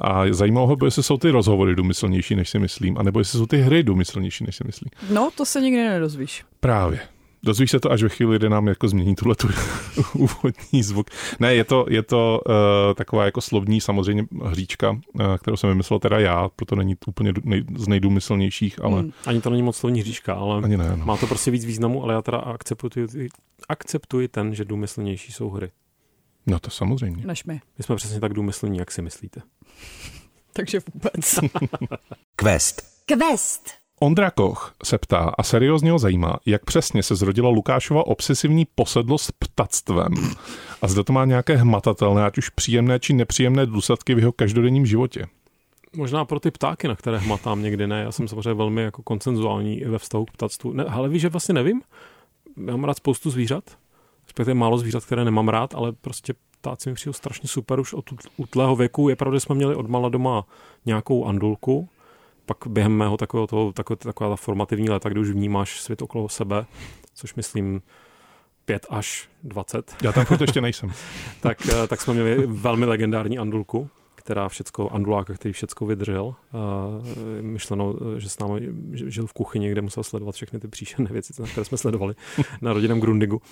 A zajímalo ho, jestli jsou ty rozhovory důmyslnější, než si myslím, anebo jestli jsou ty hry důmyslnější, než si myslím. No, to se nikdy nedozvíš. Právě. Dozvíš se to až ve chvíli, kdy nám jako změní tuhletu úvodní zvuk. Ne, je to taková jako slovní samozřejmě hříčka, kterou jsem vymyslel teda já, proto není to úplně z nejdůmyslnějších, ale... Ani to není moc slovní hříčka, ale ani ne, no. Má to prostě víc významu, ale já teda akceptuji ten, že důmyslnější jsou hry. No to samozřejmě. Než my. My jsme přesně tak důmyslní, jak si myslíte. Takže vůbec. Quest. Ondra Koch se ptá a seriózně ho zajímá, jak přesně se zrodila Lukášova obsesivní posedlost ptactvem a zda to má nějaké hmatatelné, ať už příjemné či nepříjemné důsledky v jeho každodenním životě. Možná pro ty ptáky, na které hmatám někdy ne, já jsem samozřejmě velmi jako konsenzuální ve vztahu k ptactvu. Ne, ale víš, že vlastně nevím, já mám rád spoustu zvířat, respektive málo zvířat, které nemám rád, ale prostě ptáci mi přijde strašně super už od útlého věku. Je pravda, že jsme měli odmala doma nějakou andulku. Pak během mého taková ta formativní léta, kdy už vnímáš svět okolo sebe, což myslím 5 až 20. Já tam furt ještě nejsem. tak jsme měli velmi legendární andulku, anduláka, který všecko vydržel. Myšleno, že s námi žil v kuchyni, kde musel sledovat všechny ty příšerné věci, které jsme sledovali na rodinném Grundigu.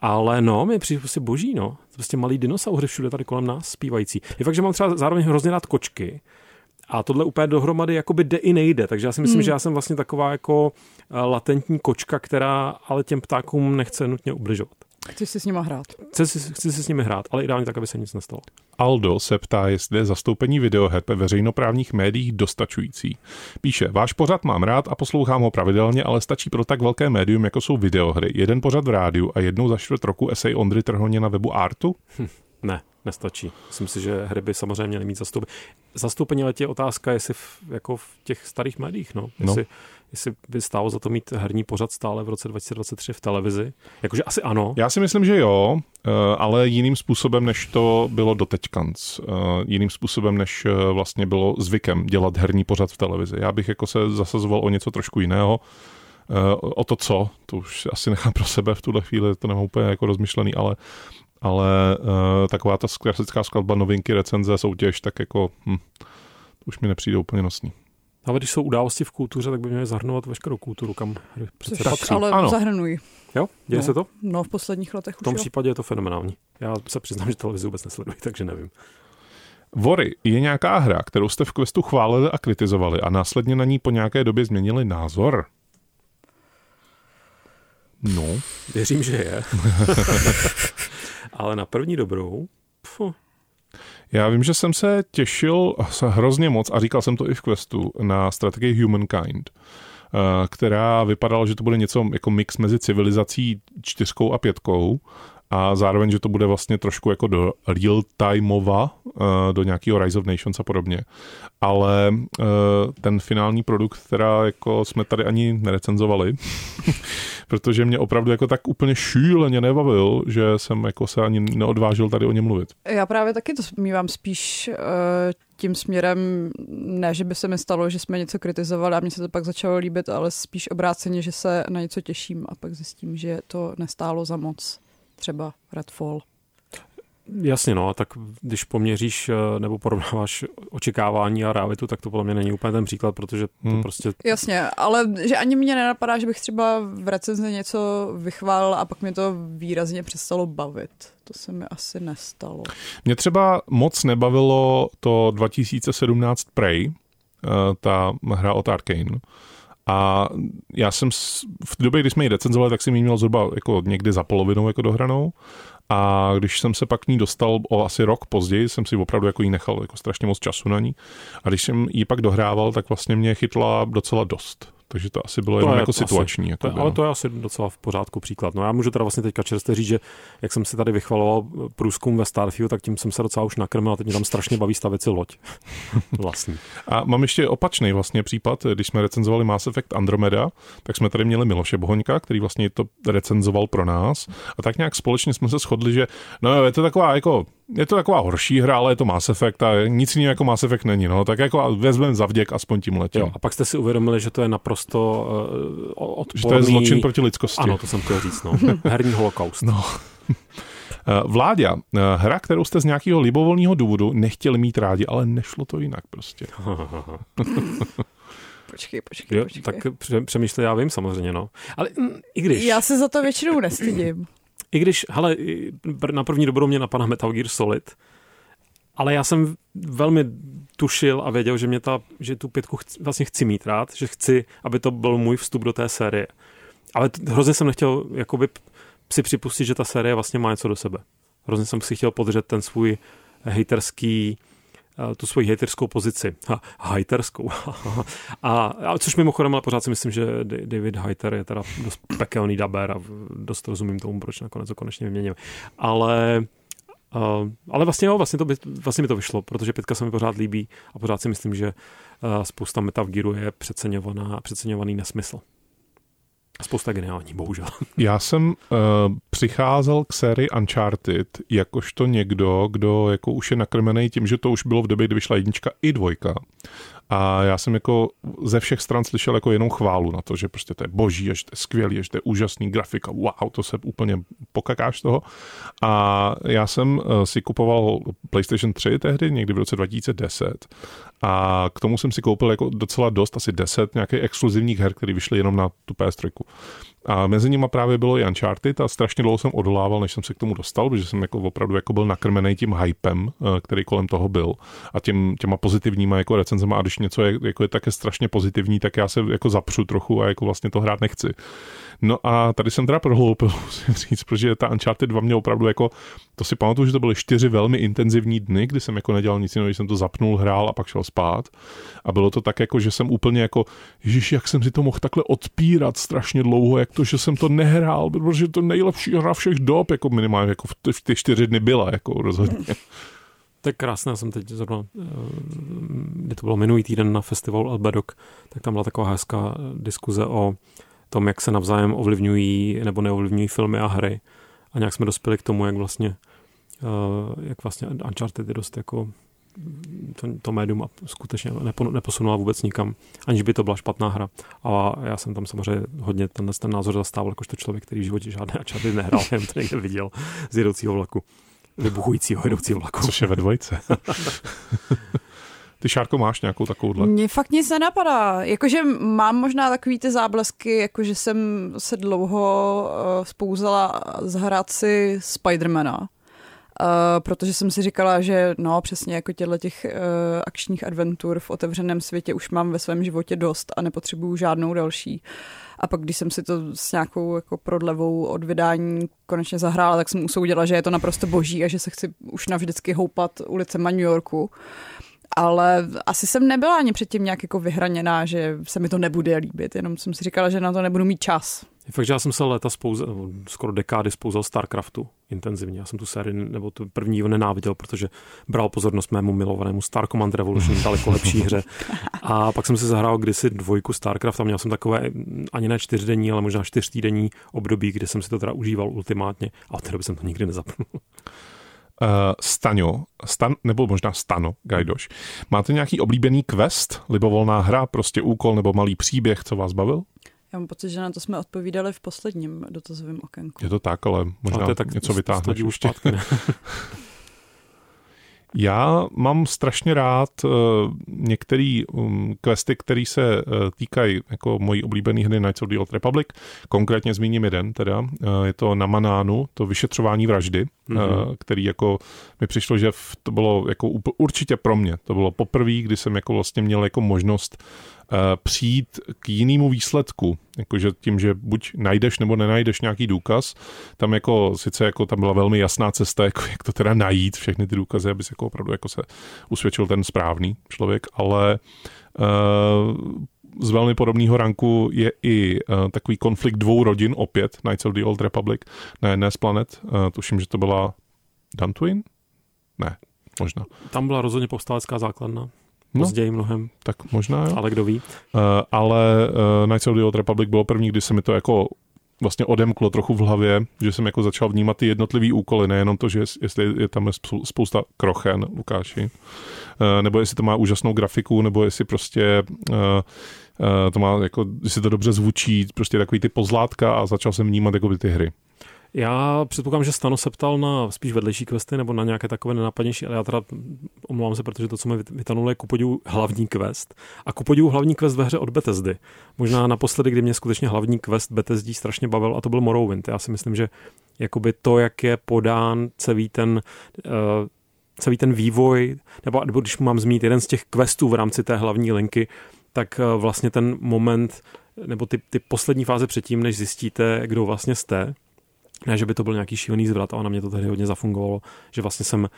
Ale no, mi přijde prostě boží, no. Prostě malý dinosaury všude tady kolem nás zpívající. Je fakt, že mám třeba zároveň hrozně rád kočky, a tohle úplně dohromady jakoby jde i nejde. Takže já si myslím, že já jsem vlastně taková jako latentní kočka, která ale těm ptákům nechce nutně ubližovat. Chci si s nimi hrát. Chci si s nimi hrát, ale ideálně tak, aby se nic nestalo. Aldo se ptá, jestli je zastoupení videoher ve veřejnoprávních médiích dostačující. Píše, váš pořad mám rád a poslouchám ho pravidelně, ale stačí pro tak velké médium, jako jsou videohry. Jeden pořad v rádiu a jednou za čtvrt roku esej Ondry Trhoně na webu Artu? Ne. Nestačí. Myslím si, že hry by samozřejmě měly mít zastoupení. Zastoupení let je otázka, jestli v těch starých médiích, no. Jestli by stálo za to mít herní pořad stále v roce 2023 v televizi. Jakože asi ano. Já si myslím, že jo, ale jiným způsobem, než to bylo doteďkanc. Jiným způsobem, než vlastně bylo zvykem dělat herní pořad v televizi. Já bych jako se zasazoval o něco trošku jiného. O to co, to už asi nechám pro sebe v tuhle chvíli, to nemám úplně jako rozmyšlený, ale taková ta klasická skladba, novinky, recenze, soutěž, tak jako už mi nepřijde úplně nosný. Ale když jsou události v kultuře, tak by měli zahrnovat veškerou kulturu, kam přece patří. Ale ano. Zahrnují. Jo? Děje se to? No, v posledních letech už v tom případě je to fenomenální. Já se přiznám, že televizi vůbec nesleduji, takže nevím. Vory je nějaká hra, kterou jste v Questu chválili a kritizovali a následně na ní po nějaké době změnili názor? No. Věřím, že je. Ale na první dobrou... Pfu. Já vím, že jsem se těšil hrozně moc, a říkal jsem to i v Questu, na strategii Humankind, která vypadala, že to bude něco jako mix mezi civilizací 4 a 5 a zároveň, že to bude vlastně trošku jako do real-timeova, do nějakého Rise of Nations a podobně. Ale ten finální produkt, která jako jsme tady ani nerecenzovali, protože mě opravdu jako tak úplně šíleně nebavil, že jsem jako se ani neodvážil tady o něm mluvit. Já právě taky to mívám spíš tím směrem, ne, že by se mi stalo, že jsme něco kritizovali a mně se to pak začalo líbit, ale spíš obráceně, že se na něco těším a pak zjistím, že to nestálo za moc. Třeba Redfall. Jasně, no, tak když poměříš nebo porovnáváš očekávání a realitu, tak to podle mě není úplně ten příklad, protože to prostě... Jasně, ale že ani mě nenapadá, že bych třeba v recenzi něco vychválil a pak mě to výrazně přestalo bavit. To se mi asi nestalo. Mě třeba moc nebavilo to 2017 Prey, ta hra od Arkane. A já jsem v době, kdy jsme ji recenzovali, tak jsem ji měl zhruba jako někdy za polovinou jako dohranou. A když jsem se pak k ní dostal o asi rok později, jsem si opravdu jako ji nechal jako strašně moc času na ní. A když jsem ji pak dohrával, tak vlastně mě chytla docela dost. Takže to asi bylo to jenom je, jako situační. Asi, ale to je asi docela v pořádku příklad. No já můžu teda vlastně teďka čerstvě říct, že jak jsem si tady vychvaloval průzkum ve Starfield, tak tím jsem se docela už nakrmil a teď mě tam strašně baví stavět si loď. Vlastně. A mám ještě opačný vlastně případ. Když jsme recenzovali Mass Effect Andromeda, tak jsme tady měli Miloše Bohoňka, který vlastně to recenzoval pro nás. A tak nějak společně jsme se shodli, že no, je to taková horší hra, ale je to Mass Effect a nic jiného jako Mass Effect není. No. Tak jako vezmeme zavděk aspoň tím letem. A pak jste si uvědomili, že to je naprosto odporný... Že to je zločin proti lidskosti. Ano, to jsem chtěl říct. No. Herní holokaust. No. Vláďa, hra, kterou jste z nějakého libovolného důvodu nechtěli mít rádi, ale nešlo to jinak prostě. Počkej. Tak přemýšlej, já vím samozřejmě, no. Ale i když... Já se za to většinou nestydím. I když, hele, na první dobrou mě napadá Metal Gear Solid, ale já jsem velmi tušil a věděl, že že tu 5 vlastně chci mít rád, že chci, aby to byl můj vstup do té série. Ale hrozně jsem nechtěl jakoby si připustit, že ta série vlastně má něco do sebe. Hrozně jsem si chtěl podržet ten svůj hejterskou pozici. Hejterskou. A což mimochodem, ale pořád si myslím, že David Hayter je teda dost pekelný dabér a dost rozumím tomu, proč nakonec to konečně vyměnil. Ale vlastně mi to vyšlo, protože 5 se mi pořád líbí a pořád si myslím, že spousta Metal Gearu je přeceňovaný nesmysl. Spousta geniální, bohužel. Já jsem přicházel k sérii Uncharted jakožto někdo, kdo jako už je nakrmený tím, že to už bylo v době, kdy vyšla 1 i 2. A já jsem jako ze všech stran slyšel jako jenom chválu na to, že prostě to je boží, že to je skvělý, že to je úžasný grafika, wow, to se úplně pokakáš toho. A já jsem si kupoval PlayStation 3 tehdy, někdy v roce 2010 a k tomu jsem si koupil jako docela dost, asi 10 nějakých exkluzivních her, které vyšly jenom na tu PS3. A mezi nimi právě bylo i Uncharted a strašně dlouho jsem odolával, než jsem se k tomu dostal, protože jsem jako opravdu jako byl nakrmený tím hypem, který kolem toho byl a těma pozitivníma jako recenzema. A když něco je také strašně pozitivní, tak já se jako zapřu trochu a jako vlastně to hrát nechci. No a tady jsem teda prohloupil, musím říct, protože ta Uncharted 2 mě opravdu jako, to si pamatuju, že to byly 4 velmi intenzivní dny, kdy jsem jako nedělal nic jiného, když jsem to zapnul, hrál a pak šel spát. A bylo to tak jako, že jsem úplně jako, ježiš, jak jsem si to mohl takhle odpírat strašně dlouho, jak to, že jsem to nehrál, protože to nejlepší hra všech dob, jako minimálně jako v ty 4 dny byla, jako rozhodně. To je krásné, já jsem teď zrovna, kdy to bylo minulý týden na festivalu Albedok, tak tam byla taková hezká diskuze o tom, jak se navzájem ovlivňují nebo neovlivňují filmy a hry. A nějak jsme dospěli k tomu, jak vlastně Uncharted je dost jako to médium skutečně neposunula vůbec nikam, aniž by to byla špatná hra. A já jsem tam samozřejmě hodně ten názor zastával, jakožto člověk, který v životě žádné Uncharted nehrál, jen to někde viděl z jedoucího vlaku. Vybuchujícího jedoucího vlaku. Což je ve dvojce. Ty, Šárko, máš nějakou takovouhle? Mně fakt nic nenapadá. Jakože mám možná takový ty záblesky, jakože jsem se dlouho vzpouzala zahrát si Spidermana. Protože jsem si říkala, že no přesně jako těchto těch akčních adventur v otevřeném světě už mám ve svém životě dost a nepotřebuju žádnou další. A pak, když jsem si to s nějakou jako prodlevou od vydání konečně zahrála, tak jsem usoudila, že je to naprosto boží a že se chci už navždycky houpat ulicema New Yorku. Ale asi jsem nebyla ani předtím nějak jako vyhraněná, že se mi to nebude líbit, jenom jsem si říkala, že na to nebudu mít čas. Fakt, že já jsem se léta skoro dekády spouzal Starcraftu intenzivně. Já jsem tu sérii, nebo tu první nenáviděl, protože bral pozornost mému milovanému Star Command Revolution, daleko lepší hře. A pak jsem si zahrál kdysi dvojku Starcraft a měl jsem takové ani ne 4denní, ale možná 4týdenní období, kde jsem si to teda užíval ultimátně a od té doby jsem to nikdy nezapnul. Stano Gajdoš. Máte nějaký oblíbený quest, libovolná hra, prostě úkol nebo malý příběh, co vás bavil? Já mám pocit, že na to jsme odpovídali v posledním dotazovém okénku. Je to tak, ale možná ale tak něco vytáhneš ještě. Já mám strašně rád některé questy, které se týkají jako mojí oblíbené hry Knights of the Old Republic. Konkrétně zmíním jeden teda. Je to na Manánu, to vyšetřování vraždy, který jako mi přišlo, že to bylo jako určitě pro mě. To bylo poprvé, kdy jsem jako vlastně měl jako možnost přijít k jinému výsledku. Jakože tím, že buď najdeš nebo nenajdeš nějaký důkaz, tam jako sice jako tam byla velmi jasná cesta, jako jak to teda najít, všechny ty důkazy, aby se jako opravdu jako se usvědčil ten správný člověk, ale z velmi podobného ranku je i takový konflikt dvou rodin, opět Knights of the Old Republic, na jedné z planet. Tuším, že to byla Dantooine? Ne, možná. Tam byla rozhodně povstalecká základna. Později mnohem. Tak možná, jo. Ale kdo ví. Ale Knights of the Old Republic bylo první, kdy se mi to jako vlastně odemklo trochu v hlavě, že jsem jako začal vnímat ty jednotlivý úkoly, nejenom to, že jestli je tam spousta krochen, Lukáši, nebo jestli to má úžasnou grafiku, nebo jestli prostě to má jako, jestli to dobře zvučí, prostě takový ty pozlátka a začal jsem vnímat jako by ty hry. Já předpokládám, že Stano se ptal na spíš vedlejší questy nebo na nějaké takové nenápadnější, ale já teda omlouvám se, protože to, co mi vytanulo, je kupodivu hlavní quest. A kupodivu hlavní quest ve hře od Bethesdy. Možná naposledy, kdy mě skutečně hlavní quest Bethesdy strašně bavil, a to byl Morrowind. Já si myslím, že jakoby to, jak je podán celý ten vývoj, nebo když mám zmínit jeden z těch questů v rámci té hlavní linky, tak vlastně ten moment, nebo ty poslední fáze předtím, než zjistíte, kdo vlastně jste. Ne, že by to byl nějaký šílený zvrat, ale na mě to tehdy hodně zafungovalo, že vlastně jsem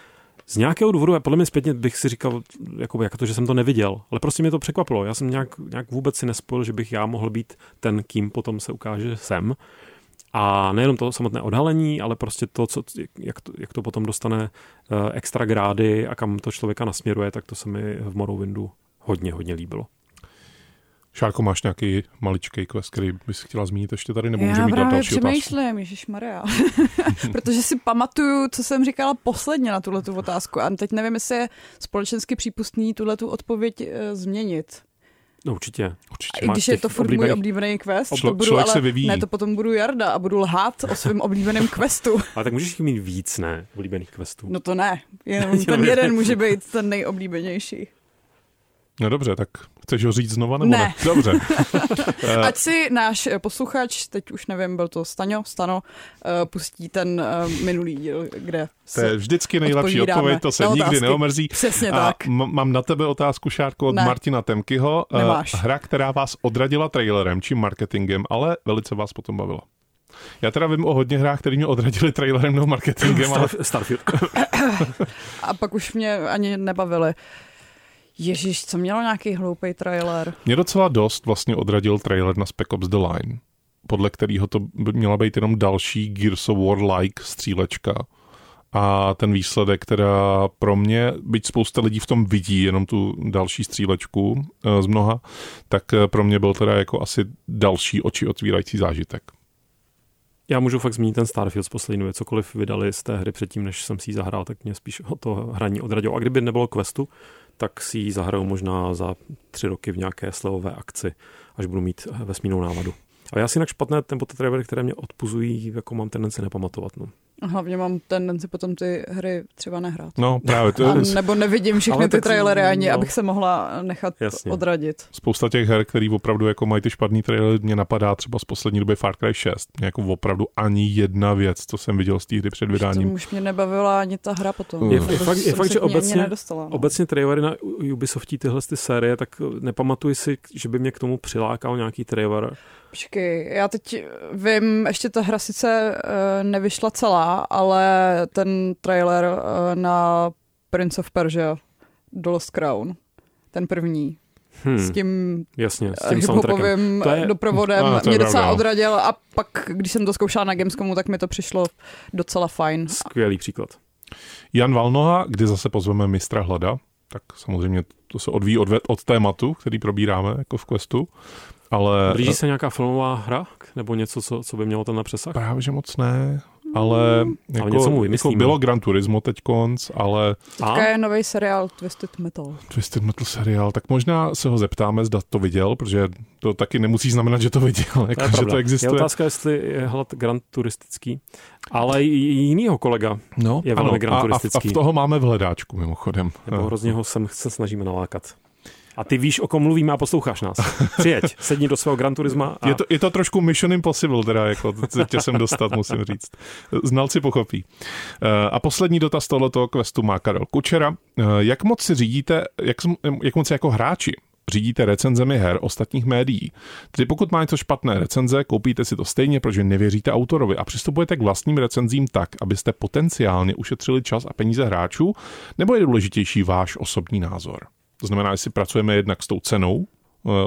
z nějakého důvodu, a podle mě zpětně bych si říkal, jako to, že jsem to neviděl, ale prostě mě to překvapilo. Já jsem nějak vůbec si nespojil, že bych já mohl být ten, kým potom se ukáže, že jsem. A nejenom to samotné odhalení, ale prostě to, jak to potom dostane extra grády a kam to člověka nasměruje, tak to se mi v Morrowindu hodně, hodně líbilo. Šárko, máš nějaký maličkej quest, který bys chtěla zmínit ještě tady, nebo můžeme mít další otázku? Já právě přemýšlím, ježišmarja, protože si pamatuju, co jsem říkala posledně na tuhletu otázku a teď nevím, jestli je společensky přípustný tuhletu odpověď změnit. No určitě. I když je to furt můj oblíbený quest, to potom budu Jarda a budu lhát o svém oblíbeném questu. Ale tak můžeš mít víc, ne, oblíbených questů. No to ne, jenom ten jeden může být ten nejoblíbenější. No dobře, tak chceš ho říct znova, nebo ne? Dobře. Ať si náš posluchač, teď už nevím, byl to Stano, pustí ten minulý díl, kde se to je vždycky nejlepší odpověď, to se nikdy neomrzí. Přesně tak. Mám na tebe otázku, Šárko, od Martina Temkyho. Nemáš. Hra, která vás odradila trailerem či marketingem, ale velice vás potom bavila. Já teda vím o hodně hrách, které mě odradili trailerem nebo marketingem. Starfield. A pak už mě ani nebavili. Ježíš, co mělo nějaký hloupej trailer? Mě docela dost vlastně odradil trailer na Spec Ops The Line, podle kterého to měla být jenom další Gears of War-like střílečka. A ten výsledek, která pro mě, byť spousta lidí v tom vidí jenom tu další střílečku z mnoha, tak pro mě byl teda jako asi další oči otvírající zážitek. Já můžu fakt zmínit ten Starfield z poslední doby. Cokoliv vydali z té hry předtím, než jsem si ji zahrál, tak mě spíš o to hraní odradilo. A kdyby nebylo questu, tak si ji zahraju možná za 3 roky v nějaké slevové akci, až budu mít vesmírnou náladu. A já si jinak špatné tempo tetravery, které mě odpuzují, jako mám tendenci nepamatovat. No. Hlavně mám tendenci potom ty hry třeba nehrát. No, právě to je. Nebo nevidím všechny ty trailery ani, abych se mohla nechat odradit. Spousta těch her, které opravdu jako mají ty špatný trailery, mě napadá třeba z poslední doby Far Cry 6. Mě jako opravdu ani jedna věc, co jsem viděl z té hry před vydáním. Už mě nebavila ani ta hra potom. Je fakt, že obecně trailery na Ubisoftu tyhle ty série, tak nepamatuji si, že by mě k tomu přilákal nějaký trailer. Počkej, já teď vím, ještě ta hra sice nevyšla celá, ale ten trailer na Prince of Persia, The Lost Crown, ten první, s tím hiphopovým doprovodem mě docela odradil a pak, když jsem to zkoušela na Gamescomu, tak mi to přišlo docela fajn. Skvělý příklad. Jan Valnoha, kdy zase pozveme mistra hlada, tak samozřejmě to se odvíjí od tématu, který probíráme jako v Questu. Ale blíží se nějaká filmová hra? Nebo něco, co by mělo ten na přesah? Právě, že moc ne, ale jako bylo Gran Turismo teďkonc, ale... Teďka je nový seriál Twisted Metal. Twisted Metal seriál, tak možná se ho zeptáme, zda to viděl, protože to taky nemusí znamenat, že to viděl, jako, že to existuje. Je otázka, jestli je hlad Gran Turistický, ale i jinýho kolega je velmi Gran Turistický. A v toho máme v hledáčku mimochodem. Nebo hrozně ho se snažíme nalákat. A ty víš, o kom mluvíme a posloucháš nás. Přijeď, sedni do svého Gran Turisma. A... Je to trošku Mission Impossible, teda jako tě sem dostat, musím říct. Znalci pochopí. A poslední dotaz tohoto questu má Karel Kučera. Jak moc si řídíte, jak moc jako hráči řídíte recenzemi her ostatních médií? Tedy pokud má něco špatné recenze, koupíte si to stejně, protože nevěříte autorovi a přistupujete k vlastním recenzím tak, abyste potenciálně ušetřili čas a peníze hráčů, nebo je důležitější váš osobní názor? To znamená, jestli pracujeme jednak s tou cenou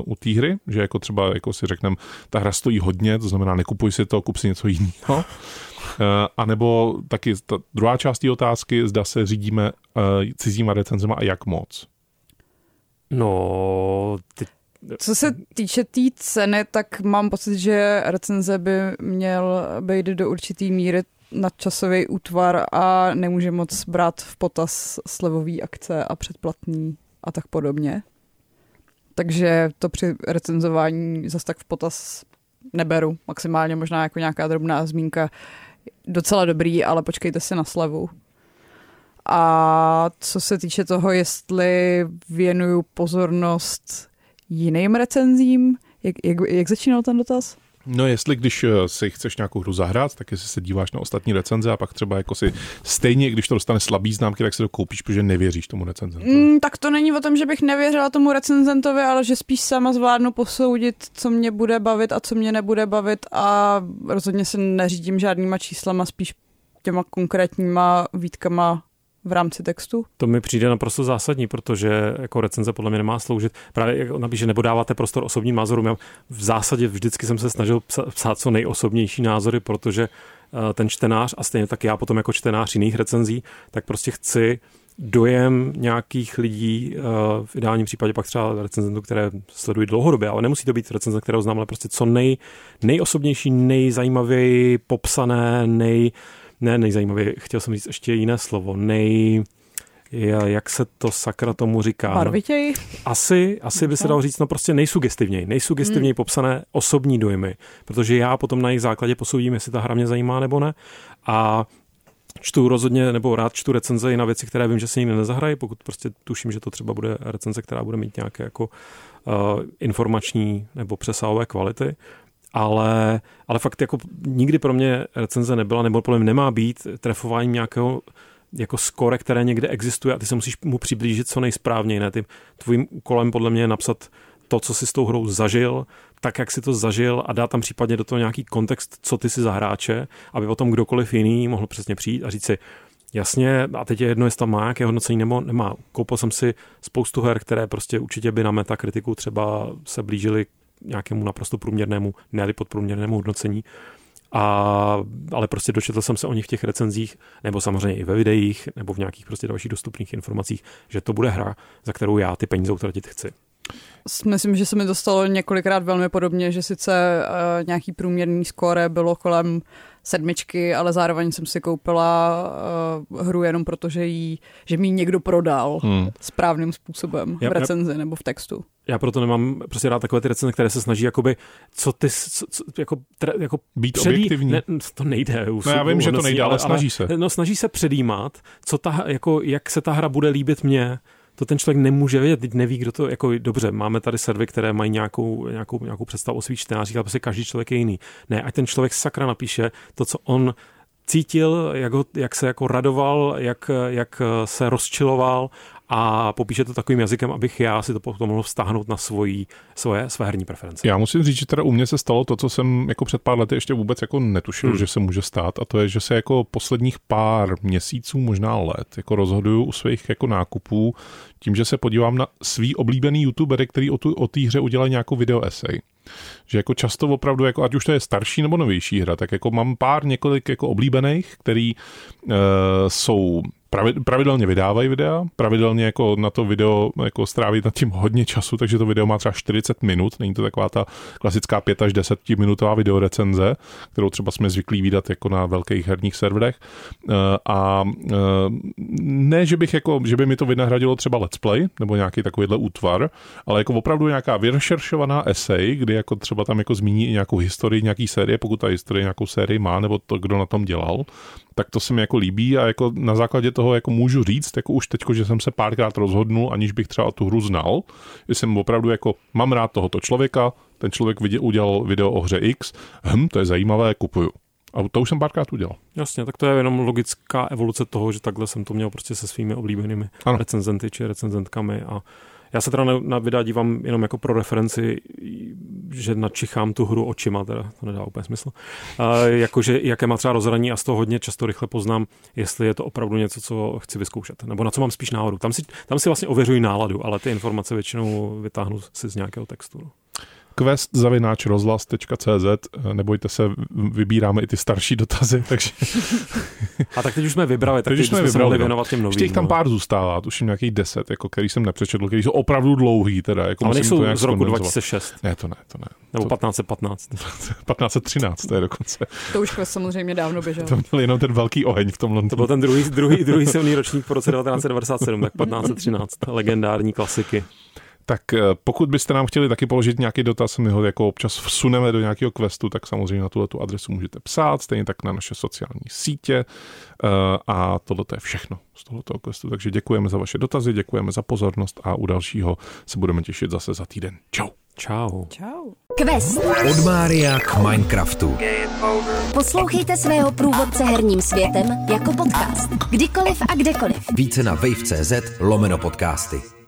u té hry, že jako třeba jako si řekneme, ta hra stojí hodně, to znamená nekupuj si to, kup si něco jiného. A nebo taky ta druhá část té otázky, zda se řídíme cizíma recenzema a jak moc. No, co se týče té ceny, tak mám pocit, že recenze by měl být do určitý míry nadčasový útvar a nemůže moc brát v potaz slevový akce a předplatný a tak podobně. Takže to při recenzování zase tak v potaz neberu. Maximálně možná jako nějaká drobná zmínka. Docela dobrý, ale počkejte si na slevu. A co se týče toho, jestli věnuju pozornost jiným recenzím, jak začínal ten dotaz? No jestli když si chceš nějakou hru zahrát, tak jestli se díváš na ostatní recenze a pak třeba jako si stejně, když to dostane slabý známky, tak si to koupíš, protože nevěříš tomu recenzentovi. Tak to není o tom, že bych nevěřila tomu recenzentovi, ale že spíš sama zvládnu posoudit, co mě bude bavit a co mě nebude bavit a rozhodně se neřídím žádnýma číslama, spíš těma konkrétníma výtkama v rámci textu. To mi přijde naprosto zásadní, protože jako recenze podle mě nemá sloužit. Právě jak napíše, nebo dáváte prostor osobním názorům. Já v zásadě vždycky jsem se snažil psát co nejosobnější názory, protože ten čtenář a stejně tak já potom jako čtenář jiných recenzí, tak prostě chci dojem nějakých lidí, v ideálním případě pak třeba recenzentů, které sledují dlouhodobě, ale nemusí to být recenze, kterou znám, ale prostě co nejosobnější, nejzajímavěji popsané, nejzajímavěji, chtěl jsem říct ještě jiné slovo, jak se to sakra tomu říká? Barvitěji? Asi by se dalo říct, no prostě nejsugestivněji popsané osobní dojmy, protože já potom na jejich základě posoudím, jestli ta hra mě zajímá nebo ne a rád čtu recenze i na věci, které vím, že se nikdy nezahrají, pokud prostě tuším, že to třeba bude recenze, která bude mít nějaké jako informační nebo přesahové kvality. Ale fakt jako nikdy pro mě recenze nebyla, nebo podle mě nemá být trefováním nějakého jako skore, které někde existuje a ty se musíš mu přiblížit co nejsprávněji. Ne? Tvým úkolem podle mě je napsat to, co si s tou hrou zažil, tak, jak si to zažil a dá tam případně do toho nějaký kontext, co ty si za hráče, aby potom kdokoliv jiný mohl přesně přijít a říct si, jasně, a teď je jedno, jestli tam má nějaké hodnocení nebo nemá. Koupil jsem si spoustu her, které prostě určitě by na Metakritiku třeba se blížily nějakému naprosto průměrnému, ne-li podprůměrnému hodnocení. Ale prostě dočetl jsem se o nich v těch recenzích, nebo samozřejmě i ve videích, nebo v nějakých prostě dalších dostupných informacích, že to bude hra, za kterou já ty peníze utratit chci. Myslím, že se mi dostalo několikrát velmi podobně, že sice nějaký průměrný skóre bylo kolem 7, ale zároveň jsem si koupila hru jenom proto, že mi ji někdo prodal správným způsobem v recenzi nebo v textu. Já proto nemám prostě rád takové ty recenze, které se snaží jakoby, jako být objektivní. Ne, to nejde. No já vím, že to nejde, ale snaží se. No snaží se předjímat, jak se ta hra bude líbit mně. To ten člověk nemůže vědět, teď neví, kdo to, jako dobře, máme tady servery, které mají nějakou představu o svých čtenářích, ale prostě každý člověk je jiný. Ne, ať ten člověk sakra napíše to, co on cítil, jak se jako radoval, jak se rozčiloval a popíše to takovým jazykem, abych já si to potom mohl vztáhnout na své herní preference. Já musím říct, že teda u mě se stalo to, co jsem jako před pár lety ještě vůbec jako netušil, že se může stát, a to je, že se jako posledních pár měsíců, možná let, jako rozhoduju u svých jako nákupů tím, že se podívám na svý oblíbený youtubery, který o té hře udělají nějakou videoesej. Že jako často opravdu, jako ať už to je starší nebo novější hra, tak jako mám několik jako oblíbených, který jsou pravidelně vydávají videa, pravidelně jako na to video jako stráví nad tím hodně času, takže to video má třeba 40 minut, není to taková ta klasická 5 až 10 minutová videorecenze, kterou třeba jsme zvyklí vidět jako na velkých herních serverech. A ne, že bych jako, že by mi to vynahradilo třeba let's play nebo nějaký takovýhle útvar, ale jako opravdu nějaká vyrešeršovaná esej, kdy jako třeba tam jako zmíní i nějakou historii, nějaký série, pokud ta historie nějakou sérii má, nebo to, kdo na tom dělal, tak to se mi jako líbí a jako na základě toho jako můžu říct, jako už teďko, že jsem se párkrát rozhodnul, aniž bych třeba tu hru znal, že jsem opravdu jako mám rád tohoto člověka, ten člověk udělal video o hře X, to je zajímavé, kupuju. A to už jsem párkrát udělal. Jasně, tak to je jenom logická evoluce toho, že takhle jsem to měl prostě se svými oblíbenými recenzenty či recenzentkami a já se teda na videa dívám jenom jako pro referenci, že načichám tu hru očima, teda to nedá úplně smysl. Jakože jaké má třeba rozhraní a z toho hodně často rychle poznám, jestli je to opravdu něco, co chci vyzkoušet. Nebo na co mám spíš náhodu. Tam si vlastně ověřuji náladu, ale ty informace většinou vytáhnu si z nějakého textu. No. quest@rozhlas.cz Nebojte se, vybíráme i ty starší dotazy, takže... A tak teď už jsme vybrali, tak teď jsme mohli věnovat těm novým. Ještě jich tam pár zůstává, tuším nějakých 10, jako, který jsem nepřečetl, který jsou opravdu dlouhý. Teda, jako ale nejsou z roku 2006. Ne, to ne. Nebo 1515. 1513, to je dokonce. To už samozřejmě dávno běželo. To měl jenom ten velký oheň v tom Londýně. To byl ten druhý silný ročník po roce 1997, tak 1513, legendární klasiky. Tak pokud byste nám chtěli taky položit nějaký dotaz, my ho jako občas vsuneme do nějakého questu, tak samozřejmě na tuhletu adresu můžete psát, stejně tak na naše sociální sítě a tohle je všechno z tohoto questu. Takže děkujeme za vaše dotazy, děkujeme za pozornost a u dalšího se budeme těšit zase za týden. Čau. Čau. Čau. Quest. Od Mária k Minecraftu. Poslouchejte svého průvodce herním světem jako podcast. Kdykoliv a kdekoliv. Více na wave.cz/podcasty.